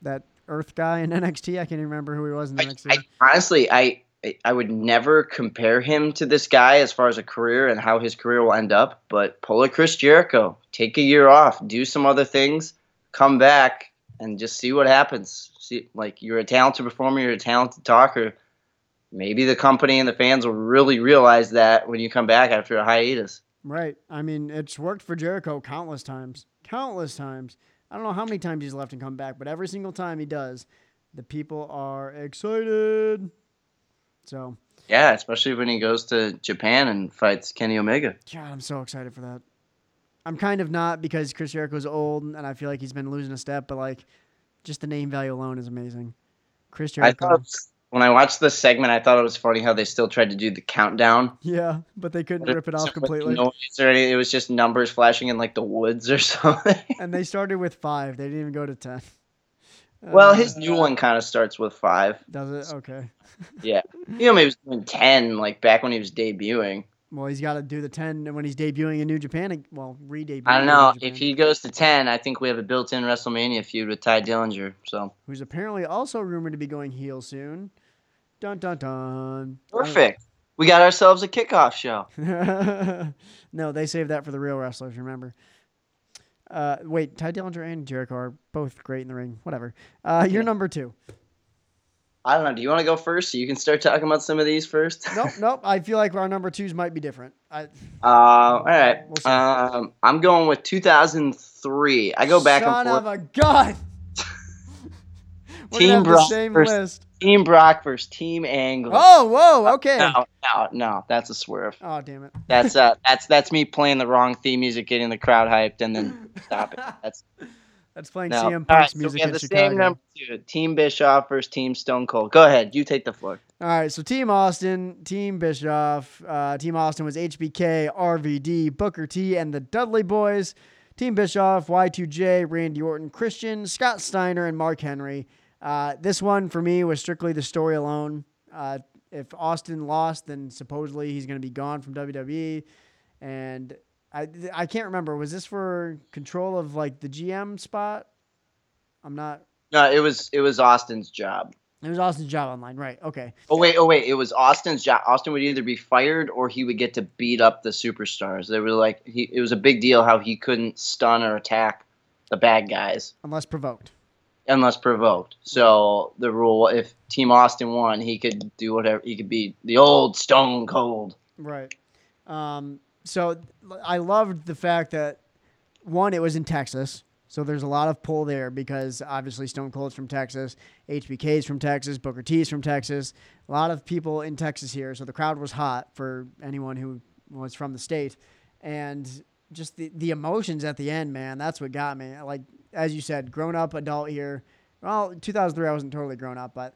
that Earth guy in N X T. I can't even remember who he was in N X T. I, I, honestly, I I would never compare him to this guy as far as a career and how his career will end up. But pull a Chris Jericho, take a year off, do some other things, come back, and just see what happens. See, like, you're a talented performer, you're a talented talker. Maybe the company and the fans will really realize that when you come back after a hiatus. Right. I mean, it's worked for Jericho countless times. Countless times. I don't know how many times he's left and come back, but every single time he does, the people are excited. So. Yeah, especially when he goes to Japan and fights Kenny Omega. God, I'm so excited for that. I'm kind of not because Chris Jericho's old and I feel like he's been losing a step, but like just the name value alone is amazing. Chris Jericho. I thought- When I watched this segment, I thought it was funny how they still tried to do the countdown. Yeah, but they couldn't rip it off completely. Noise or anything. It was just numbers flashing in like the woods or something. And they started with five. They didn't even go to ten. Well, uh, his new one kind of starts with five. Does it? Okay. Yeah. You know, maybe he was doing ten, like back when he was debuting. Well, he's got to do the ten when he's debuting in New Japan. Well, re-debuting. I don't know. If he goes to ten, I think we have a built-in WrestleMania feud with Ty Dillinger. So, who's apparently also rumored to be going heel soon. Dun, dun, dun. Perfect. We got ourselves a kickoff show. No, they saved that for the real wrestlers, remember. Uh, wait, Ty Dillinger and Jericho are both great in the ring. Whatever. Uh, you're number two. I don't know. Do you want to go first so you can start talking about some of these first? Nope, nope. I feel like our number twos might be different. I, uh, all right. We'll um, I'm going with two thousand three. I go back Son and forth. Son of a gun! Team Brock, same versus, list. Team Brock versus Team Angle. Oh, whoa, okay. No, no, no. That's a swerve. Oh, damn it. That's uh, that's that's me playing the wrong theme music, getting the crowd hyped, and then stop it. That's... That's playing no. C M Punk's right, music so we have in the Chicago. Same number two, Team Bischoff versus Team Stone Cold. Go ahead, you take the floor. All right, so Team Austin, Team Bischoff. Uh, Team Austin was H B K, R V D, Booker T, and the Dudley Boys. Team Bischoff, Y two J, Randy Orton, Christian, Scott Steiner, and Mark Henry. Uh, this one, for me, was strictly the story alone. Uh, if Austin lost, then supposedly he's going to be gone from W W E. And I, I can't remember. Was this for control of, like, the G M spot? I'm not... No, it was it was Austin's job. It was Austin's job online, right? Okay. Oh wait, oh wait, it was Austin's job. Austin would either be fired or he would get to beat up the superstars. They were like, he, it was a big deal how he couldn't stun or attack the bad guys unless provoked. Unless provoked. So the rule, if Team Austin won, he could do whatever. He could be the old Stone Cold. Right. Um. So I loved the fact that one, it was in Texas. So there's a lot of pull there because obviously Stone Cold's from Texas, H B K's from Texas, Booker T's from Texas. A lot of people in Texas here, so the crowd was hot for anyone who was from the state. And just the, the emotions at the end, man, that's what got me. Like, as you said, grown-up adult here. Well, two thousand three I wasn't totally grown up, but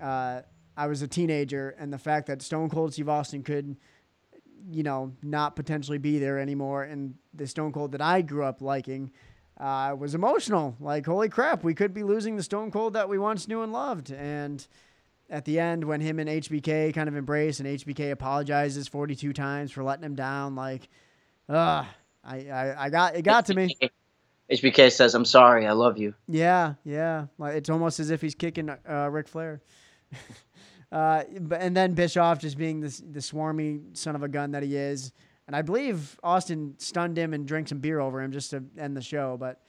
uh, I was a teenager, and the fact that Stone Cold Steve Austin could – you know, not potentially be there anymore, and the Stone Cold that I grew up liking – Uh, was emotional. Like, holy crap, we could be losing the Stone Cold that we once knew and loved. And at the end, when him and H B K kind of embrace and H B K apologizes forty-two times for letting him down, like, ugh, I, I, I got, it got to me. H B K says, I'm sorry, I love you. Yeah, yeah. Like, it's almost as if he's kicking uh, Ric Flair. uh, but and then Bischoff just being this, the swarmy son of a gun that he is. And I believe Austin stunned him and drank some beer over him just to end the show. But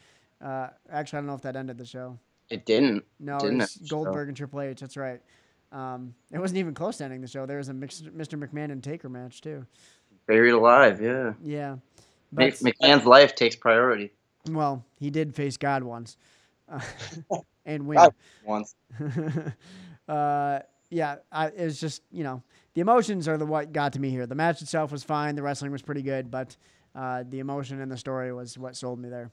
uh, actually, I don't know if that ended the show. It didn't. No, it didn't it was Goldberg and Triple H. That's right. Um, it wasn't even close to ending the show. There was a Mister McMahon and Taker match, too. Buried alive, yeah. Yeah. But McMahon's life takes priority. Well, he did face God once. Uh, and win. God once. uh, yeah, I, it was just, you know. The emotions are the what got to me here. The match itself was fine. The wrestling was pretty good, but uh, the emotion and the story was what sold me there.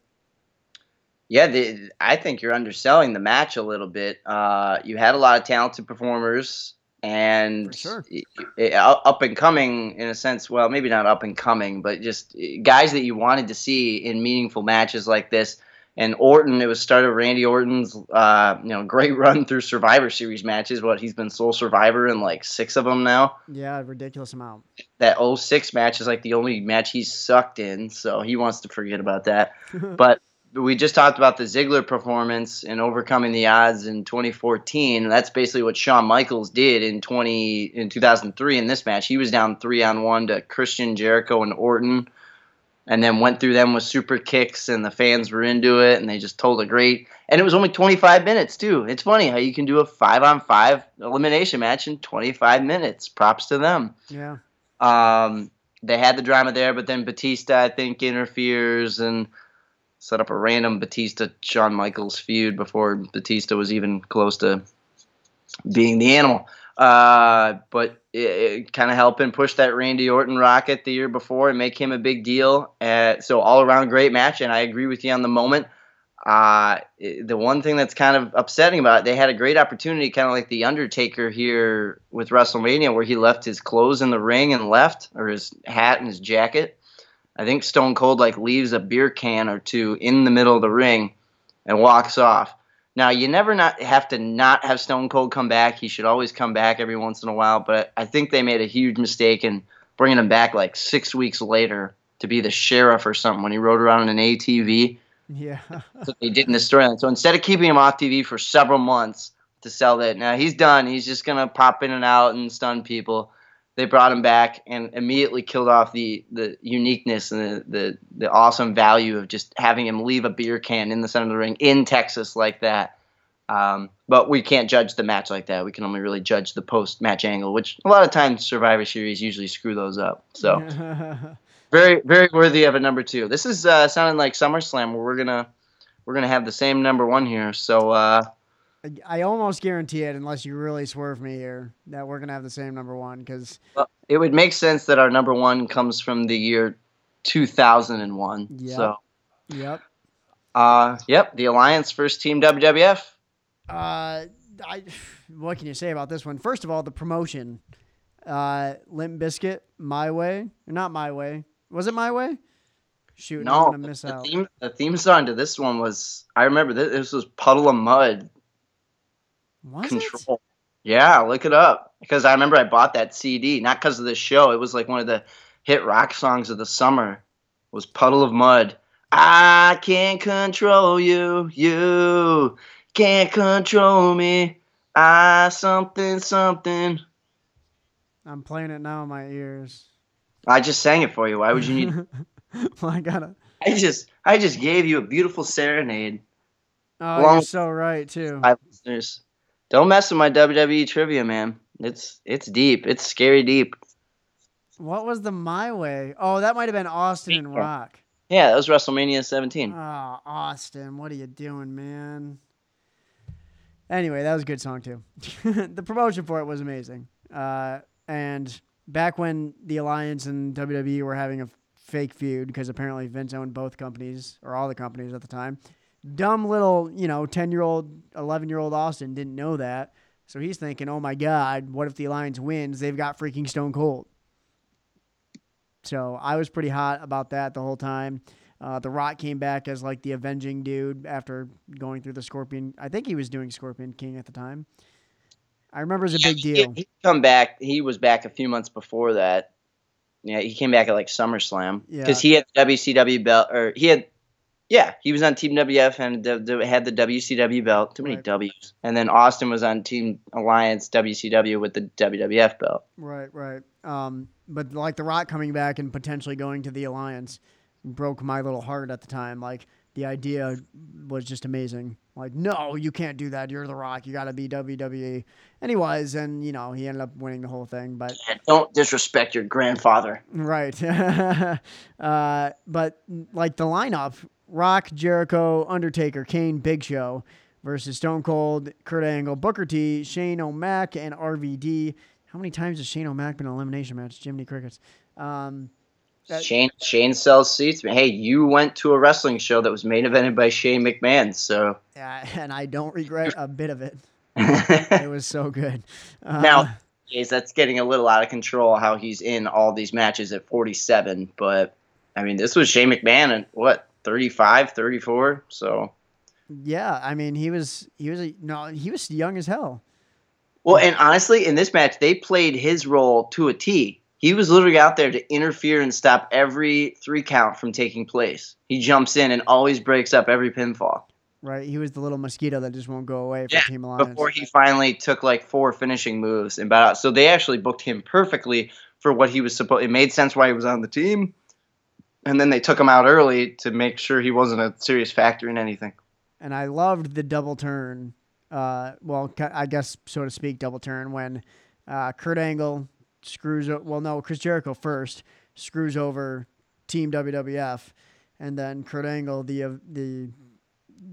Yeah, the, I think you're underselling the match a little bit. Uh, you had a lot of talented performers and sure. it, it, up and coming in a sense. Well, maybe not up and coming, but just guys that you wanted to see in meaningful matches like this. And Orton, it was started Randy Orton's, uh, you know, great run through Survivor Series matches. What, he's been sole survivor in like six of them now. Yeah, a ridiculous amount. That oh six match is like the only match he's sucked in, so he wants to forget about that. But we just talked about the Ziggler performance and overcoming the odds in twenty fourteen. That's basically what Shawn Michaels did in twenty in two thousand three in this match. He was down three on one to Christian, Jericho, and Orton. And then went through them with super kicks, and the fans were into it, and they just told a great. And it was only twenty-five minutes, too. It's funny how you can do a five-on-five elimination match in twenty-five minutes. Props to them. Yeah. Um, they had the drama there, but then Batista, I think, interferes and set up a random Batista-Shawn Michaels feud before Batista was even close to being the animal. Uh, but it, it kind of helped him push that Randy Orton rocket the year before and make him a big deal. Uh, so all around great match, and I agree with you on the moment. Uh, it, the one thing that's kind of upsetting about it, they had a great opportunity, kind of like The Undertaker here with WrestleMania, where he left his clothes in the ring and left, or his hat and his jacket. I think Stone Cold like leaves a beer can or two in the middle of the ring and walks off. Now, you never not have to not have Stone Cold come back. He should always come back every once in a while. But I think they made a huge mistake in bringing him back like six weeks later to be the sheriff or something when he rode around in an A T V. Yeah. So they did in the storyline. So instead of keeping him off T V for several months to sell that, now he's done. He's just going to pop in and out and stun people. They brought him back and immediately killed off the, the uniqueness and the, the, the awesome value of just having him leave a beer can in the center of the ring in Texas like that. Um, but we can't judge the match like that. We can only really judge the post-match angle, which a lot of times Survivor Series usually screw those up. So very, very worthy of a number two. This is uh, sounding like SummerSlam, where we're gonna we're gonna have the same number one here. So. Uh, I almost guarantee it, unless you really swerve me here, that we're going to have the same number one. Cause well, it would make sense that our number one comes from the year two thousand one. Yep. So, yep. Uh, yep, the Alliance versus Team W W F. Uh, I, what can you say about this one? First of all, the promotion. Uh, Limp Bizkit, My Way. Not My Way. Was it My Way? Shoot, no, I'm going to miss the out. Theme, the theme song to this one was, I remember this, this was Puddle of Mud. Was Control. It? Yeah, look it up. Because I remember I bought that C D, not because of the show. It was like one of the hit rock songs of the summer. It was Puddle of Mud. I can't control you, you can't control me. I something, something. I'm playing it now in my ears. I just sang it for you. Why would you need well, I gotta. I just, I just gave you a beautiful serenade. Oh, Long... you're so right, too. My listeners, don't mess with my W W E trivia, man. It's it's deep. It's scary deep. What was the My Way? Oh, that might have been Austin and Rock. Yeah, that was WrestleMania seventeen. Oh, Austin, what are you doing, man? Anyway, that was a good song, too. The promotion for it was amazing. Uh, and back when the Alliance and W W E were having a fake feud, because apparently Vince owned both companies, or all the companies at the time, dumb little, you know, ten-year-old, eleven-year-old Austin didn't know that. So he's thinking, oh, my God, what if the Alliance wins? They've got freaking Stone Cold. So I was pretty hot about that the whole time. Uh, the Rock came back as like the avenging dude after going through the Scorpion. I think he was doing Scorpion King at the time. I remember it was a big deal. He, he come back. He was back a few months before that. Yeah, he came back at like SummerSlam because yeah. he had the W C W belt, or he had, yeah, he was on Team W F and had the W C W belt. Too many right. W's. And then Austin was on Team Alliance W C W with the W W F belt. Right, right. Um, but like The Rock coming back and potentially going to the Alliance broke my little heart at the time. Like the idea was just amazing. Like, no, you can't do that. You're The Rock. You got to be W W E. And he was, and you know, he ended up winning the whole thing. But yeah, don't disrespect your grandfather. Right. uh, but like the lineup: Rock, Jericho, Undertaker, Kane, Big Show versus Stone Cold, Kurt Angle, Booker T, Shane O'Mac, and R V D. How many times has Shane O'Mac been in an elimination match? Jiminy Crickets. Um, that, Shane Shane sells seats. Hey, you went to a wrestling show that was main evented by Shane McMahon, so yeah, and I don't regret a bit of it. It was so good. Uh, now, geez, that's getting a little out of control. How he's in all these matches at forty-seven, but I mean, this was Shane McMahon at what thirty-five, thirty-four. So yeah, I mean, he was he was a, no, he was young as hell. Well, and honestly, in this match, they played his role to a T. He was literally out there to interfere and stop every three count from taking place. He jumps in and always breaks up every pinfall. Right. He was the little mosquito that just won't go away for yeah, Team Alliance. Before he finally took like four finishing moves and about out. So they actually booked him perfectly for what he was supposed. It made sense why he was on the team. And then they took him out early to make sure he wasn't a serious factor in anything. And I loved the double turn. Uh, well, I guess, so to speak, double turn when uh, Kurt Angle screws – well, no, Chris Jericho first screws over Team W W F, and then Kurt Angle, the uh, the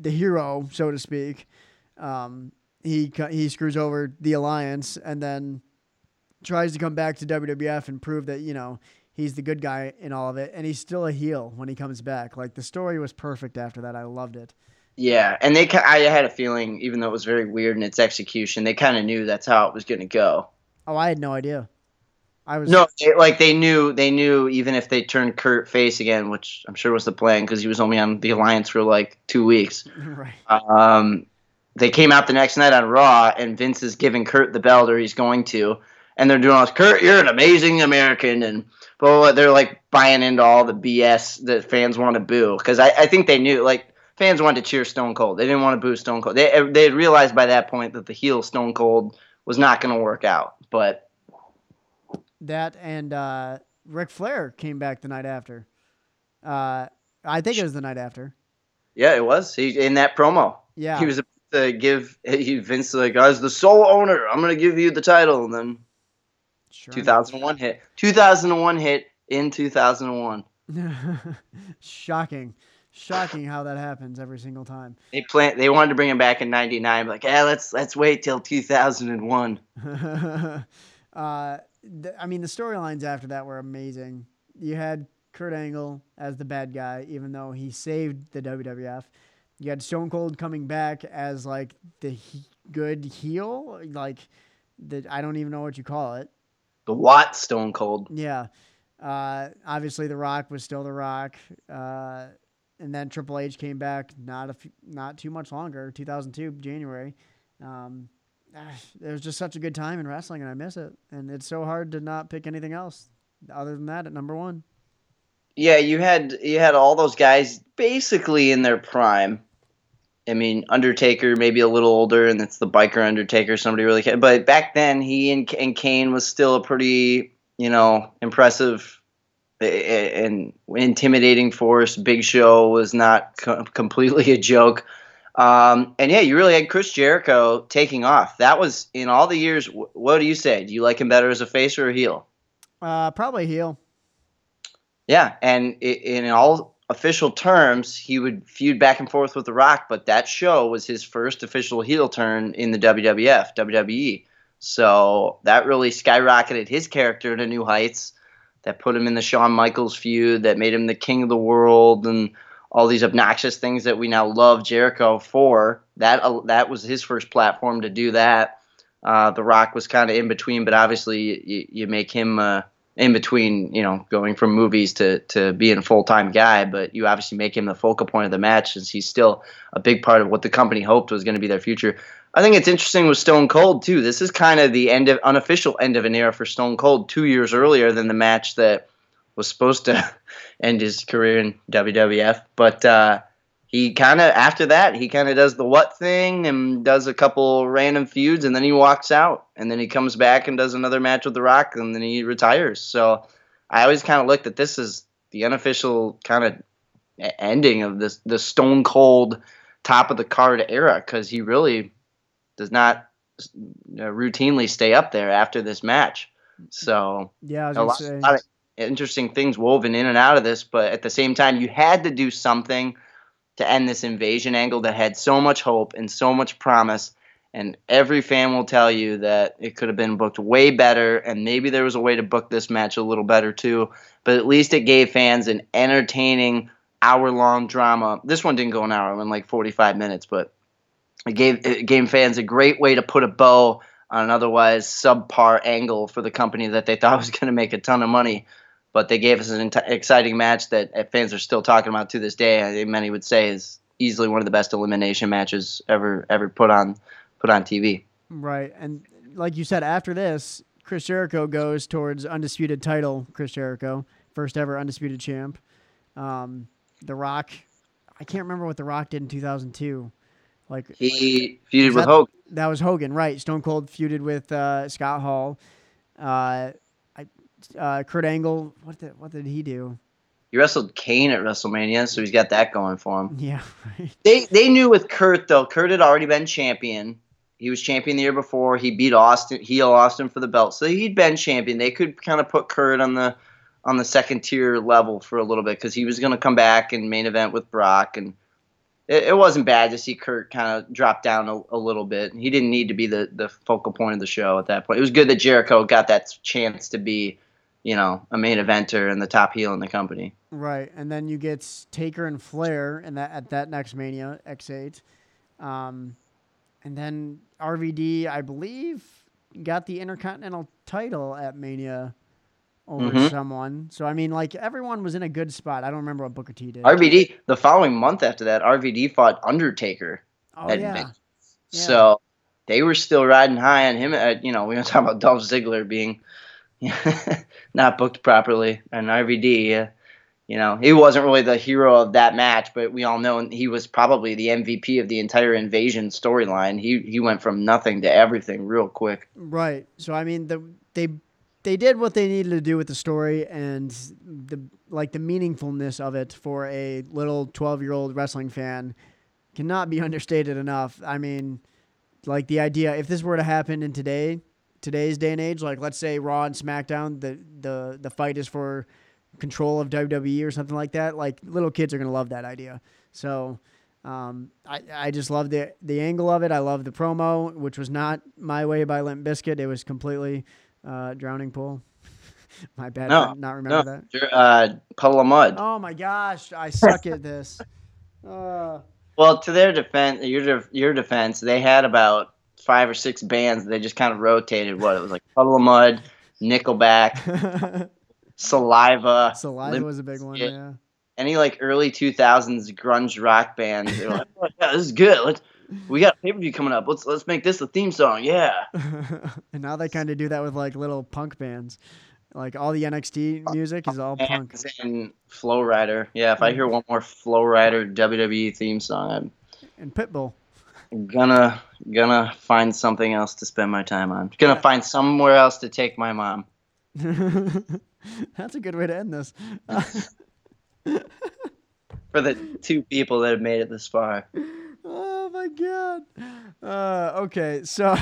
the hero, so to speak, um, he he screws over the Alliance and then tries to come back to W W F and prove that, you know, he's the good guy in all of it, and he's still a heel when he comes back. Like, the story was perfect after that. I loved it. Yeah, and they. I had a feeling, even though it was very weird in its execution, they kind of knew that's how it was going to go. Oh, I had no idea. I was no, they, like they knew. They knew even if they turned Kurt face again, which I'm sure was the plan because he was only on the Alliance for like two weeks. Right. Um, they came out the next night on Raw, and Vince is giving Kurt the belt, or he's going to, and they're doing all this. Kurt, you're an amazing American, and blah, they're like buying into all the B S that fans want to boo because I, I think they knew like. Fans wanted to cheer Stone Cold. They didn't want to boo Stone Cold. They they had realized by that point that the heel Stone Cold was not going to work out. But that and uh, Ric Flair came back the night after. Uh, I think it was the night after. Yeah, it was. He in that promo. Yeah, he was about to give he, Vince like, "I was the sole owner. I'm going to give you the title." And then sure two thousand one hit. two thousand one hit in two thousand one. Shocking. Shocking how that happens every single time. They plan. They wanted to bring him back in ninety-nine. Like, yeah, let's let's wait till two thousand one. uh, th- I mean, the storylines after that were amazing. You had Kurt Angle as the bad guy, even though he saved the W W F. You had Stone Cold coming back as like the he- good heel, like that. I don't even know what you call it. The Watt Stone Cold. Yeah. Uh, obviously, The Rock was still The Rock. Uh, and then Triple H came back not a f- not too much longer, two thousand two, January. Um, it was just such a good time in wrestling, and I miss it. And it's so hard to not pick anything else other than that at number one. Yeah, you had you had all those guys basically in their prime. I mean, Undertaker maybe a little older, and it's the biker Undertaker. Somebody really cared. But back then, he and, and Kane was still a pretty, you know, impressive and intimidating force. Big Show was not co- completely a joke. Um, and, yeah, you really had Chris Jericho taking off. That was, in all the years, what do you say? Do you like him better as a face or a heel? Uh, probably heel. Yeah, and in all official terms, he would feud back and forth with The Rock, but that show was his first official heel turn in the W W F, W W E. So that really skyrocketed his character to new heights. That put him in the Shawn Michaels feud, that made him the king of the world, and all these obnoxious things that we now love Jericho for. That uh, that was his first platform to do that. Uh, The Rock was kind of in between, but obviously you, you make him uh, – in between, you know, going from movies to, to being a full-time guy, but you obviously make him the focal point of the match since he's still a big part of what the company hoped was going to be their future. I think it's interesting with Stone Cold, too. This is kind of the end of unofficial end of an era for Stone Cold two years earlier than the match that was supposed to end his career in W W F. But uh, he kind of, after that, he kind of does the what thing and does a couple random feuds, and then he walks out. And then he comes back and does another match with The Rock, and then he retires. So I always kind of looked at this as the unofficial kind of ending of this the Stone Cold top of the card era, because he really does not uh, routinely stay up there after this match. So yeah, I was a lot, say. lot of interesting things woven in and out of this, but at the same time, you had to do something to end this invasion angle that had so much hope and so much promise. And every fan will tell you that it could have been booked way better, and maybe there was a way to book this match a little better too. But at least it gave fans an entertaining hour-long drama. This one didn't go an hour, it went like forty-five minutes, but it gave, it gave fans a great way to put a bow on an otherwise subpar angle for the company that they thought was going to make a ton of money. But they gave us an ent- exciting match that fans are still talking about to this day. I think many would say is easily one of the best elimination matches ever ever put on. Put on T V. Right. And like you said, after this, Chris Jericho goes towards undisputed title. Chris Jericho, first ever undisputed champ. Um, The Rock, I can't remember what The Rock did in two thousand two. Like He like, feuded with that, Hogan. That was Hogan, right. Stone Cold feuded with uh, Scott Hall. Uh, I, uh, Kurt Angle, what did, what did he do? He wrestled Kane at WrestleMania, so he's got that going for him. Yeah. Right. They, they knew with Kurt, though. Kurt had already been champion. He was champion the year before. He beat Austin, heel Austin for the belt. So he'd been champion. They could kind of put Kurt on the on the second tier level for a little bit because he was going to come back and main event with Brock. And it, it wasn't bad to see Kurt kind of drop down a, a little bit. He didn't need to be the, the focal point of the show at that point. It was good that Jericho got that chance to be, you know, a main eventer and the top heel in the company. Right. And then you get Taker and Flair in that, at that next Mania, X eight. Um, and then R V D, I believe, got the Intercontinental title at Mania over mm-hmm. someone. So, I mean, like, everyone was in a good spot. I don't remember what Booker T did. R V D, the following month after that, R V D fought Undertaker. Oh, at yeah. Mania. yeah. So they were still riding high on him. At, you know, we were talking about Dolph Ziggler being not booked properly. And R V D, uh, you know, he wasn't really the hero of that match, but we all know he was probably the M V P of the entire invasion storyline. He he went from nothing to everything real quick. Right. So I mean, the they they did what they needed to do with the story and the like the meaningfulness of it for a little twelve-year-old wrestling fan cannot be understated enough. I mean, like the idea if this were to happen in today today's day and age, like let's say Raw and SmackDown, the the the fight is for control of W W E or something like that, like little kids are going to love that idea. So um, I, I just love the, the angle of it. I love the promo, which was not My Way by Limp Bizkit. It was completely uh, Drowning Pool. My bad. No, I not remember no, that. Uh, puddle of Mud. Oh my gosh. I suck at this. Uh. Well, to their defense, your, your defense, they had about five or six bands. They just kind of rotated. What it was like, Puddle of Mud, Nickelback, Saliva. Saliva Lim- was a big one. It, yeah. Any like early two thousanand grunge rock bands. They were like, oh, yeah, this is good. Let's, we got a pay per view coming up. Let's let's make this the theme song. Yeah. And now they kind of do that with like little punk bands. Like all the N X T music is all punk. And Flow Rider. Yeah, if I hear one more Flow Rider W W E theme song, I'm and Pitbull. Gonna gonna find something else to spend my time on. Gonna find somewhere else to take my mom. That's a good way to end this. For the two people that have made it this far. Oh my god. Uh, okay, so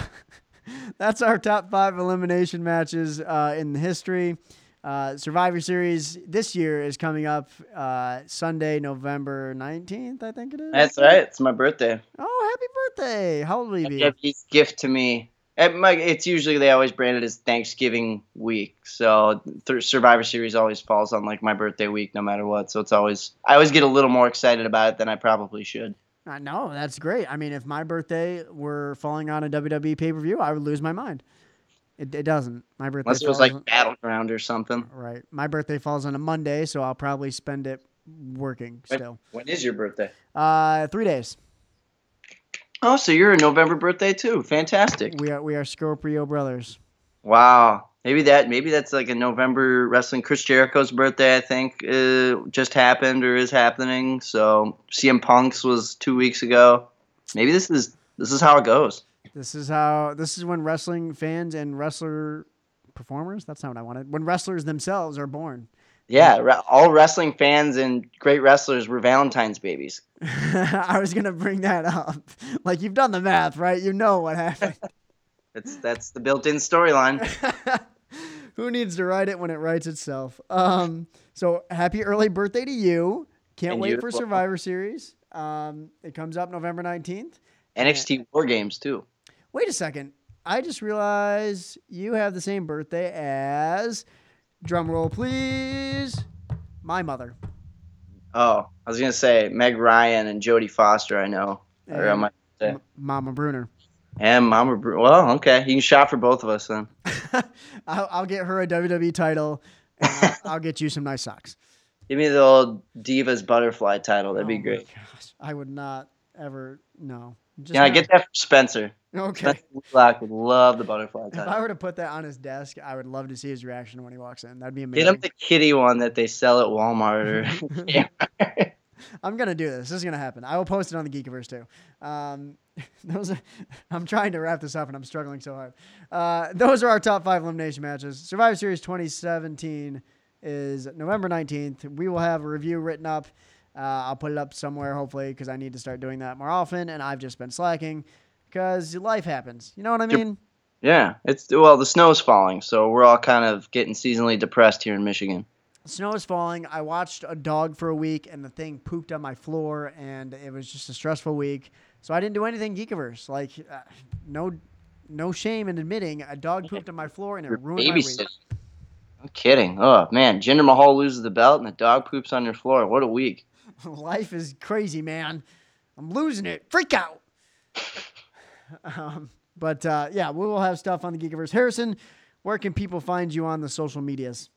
that's our top five elimination matches uh, in history. Uh, Survivor Series this year is coming up uh, Sunday, November nineteenth, I think it is. That's right. It's my birthday. Oh, happy birthday. How old will you be? W W E's gift to me. It's usually, they always brand it as Thanksgiving week. So th- Survivor Series always falls on like my birthday week, no matter what. So it's always, I always get a little more excited about it than I probably should. I know, that's great. I mean, if my birthday were falling on a W W E pay-per-view, I would lose my mind. It, it doesn't. My birthday Unless it was like on, Battleground or something. Right. My birthday falls on a Monday, so I'll probably spend it working Wait, still. When is your birthday? Uh, three days. Oh, so you're a November birthday too. Fantastic. We are we are Scorpio brothers. Wow. Maybe that maybe that's like a November wrestling. Chris Jericho's birthday, I think, uh, just happened or is happening. So C M Punk's was two weeks ago. Maybe this is this is how it goes. This is how this is when wrestling fans and wrestler performers. That's not what I wanted. When wrestlers themselves are born. Yeah, all wrestling fans and great wrestlers were Valentine's babies. I was gonna bring that up. Like, you've done the math, right? You know what happened. It's that's the built-in storyline. Who needs to write it when it writes itself? Um, so happy early birthday to you! Can't and wait for Survivor Series. Um, it comes up November nineteenth. N X T and, War Games too. Wait a second! I just realized you have the same birthday as. Drum roll, please. My mother. Oh, I was gonna say Meg Ryan and Jodie Foster. I know. Or I might say. M- Mama Bruner. And Mama Bruner. Well, okay. You can shop for both of us then. I'll, I'll get her a W W E title. And I'll, I'll get you some nice socks. Give me the old Divas Butterfly title. That'd oh be great. Gosh. I would not ever. No. Just yeah, I get that from Spencer. Okay. Black would love the butterfly title. If I were to put that on his desk, I would love to see his reaction when he walks in. That'd be amazing. Get him the kitty one that they sell at Walmart or I'm going to do this. This is going to happen. I will post it on the Geekiverse too. Um, those are, I'm trying to wrap this up and I'm struggling so hard. Uh, those are our top five elimination matches. Survivor Series twenty seventeen is November nineteenth. We will have a review written up. Uh, I'll put it up somewhere, hopefully, because I need to start doing that more often, and I've just been slacking because life happens. You know what I mean? Yeah. It's well, the snow's falling, so we're all kind of getting seasonally depressed here in Michigan. Snow is falling. I watched a dog for a week, and the thing pooped on my floor, and it was just a stressful week. So I didn't do anything Geekiverse. Like, uh, no no shame in admitting a dog pooped on my floor, and it You're ruined my week. No kidding. Oh, man. Jinder Mahal loses the belt, and the dog poops on your floor. What a week. Life is crazy, man. I'm losing it. Freak out. um, but, uh, yeah, we will have stuff on the Geekiverse. Harrison, where can people find you on the social medias?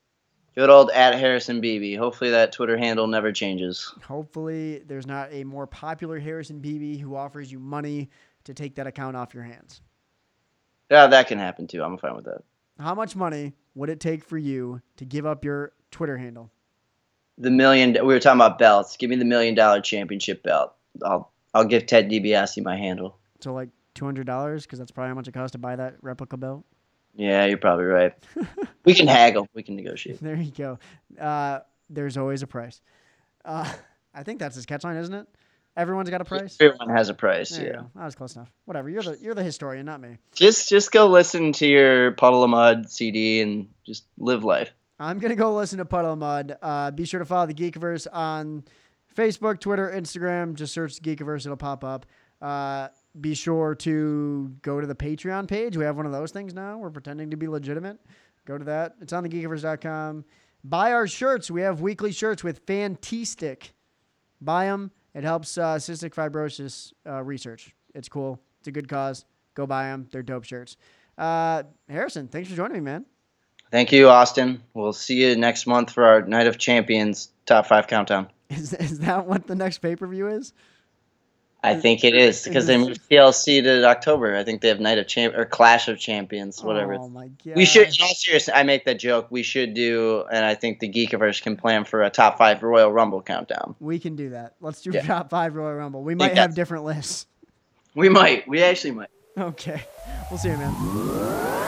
Good old at Harrison Beebe. Hopefully that Twitter handle never changes. Hopefully there's not a more popular Harrison Beebe who offers you money to take that account off your hands. Yeah, that can happen, too. I'm fine with that. How much money would it take for you to give up your Twitter handle? The million, we were talking about belts. Give me the million dollar championship belt. I'll I'll give Ted DiBiase my handle. So like two hundred dollars, because that's probably how much it costs to buy that replica belt. Yeah, you're probably right. We can haggle. We can negotiate. There you go. Uh, there's always a price. Uh, I think that's his catchline, isn't it? Everyone's got a price. Everyone has a price. There yeah, that was close enough. Whatever. You're the you're the historian, not me. Just just go listen to your Puddle of Mud C D and just live life. I'm going to go listen to Puddle of Mud. Uh, be sure to follow the Geekiverse on Facebook, Twitter, Instagram. Just search Geekiverse. It'll pop up. Uh, be sure to go to the Patreon page. We have one of those things now. We're pretending to be legitimate. Go to that. It's on the geekiverse dot com. Buy our shirts. We have weekly shirts with Fantastic. Buy them. It helps uh, cystic fibrosis uh, research. It's cool. It's a good cause. Go buy them. They're dope shirts. Uh, Harrison, thanks for joining me, man. Thank you, Austin. We'll see you next month for our Night of Champions Top five Countdown. Is, is that what the next pay-per-view is? I think it is, because they moved T L C to October. I think they have Night of Champ or Clash of Champions, whatever. Oh my god! We should, in all seriousness, I make that joke. We should do, and I think the Geekiverse can plan for a top five Royal Rumble countdown. We can do that. Let's do yeah. top five Royal Rumble. We might have different lists. We might. We actually might. Okay. We'll see you, man.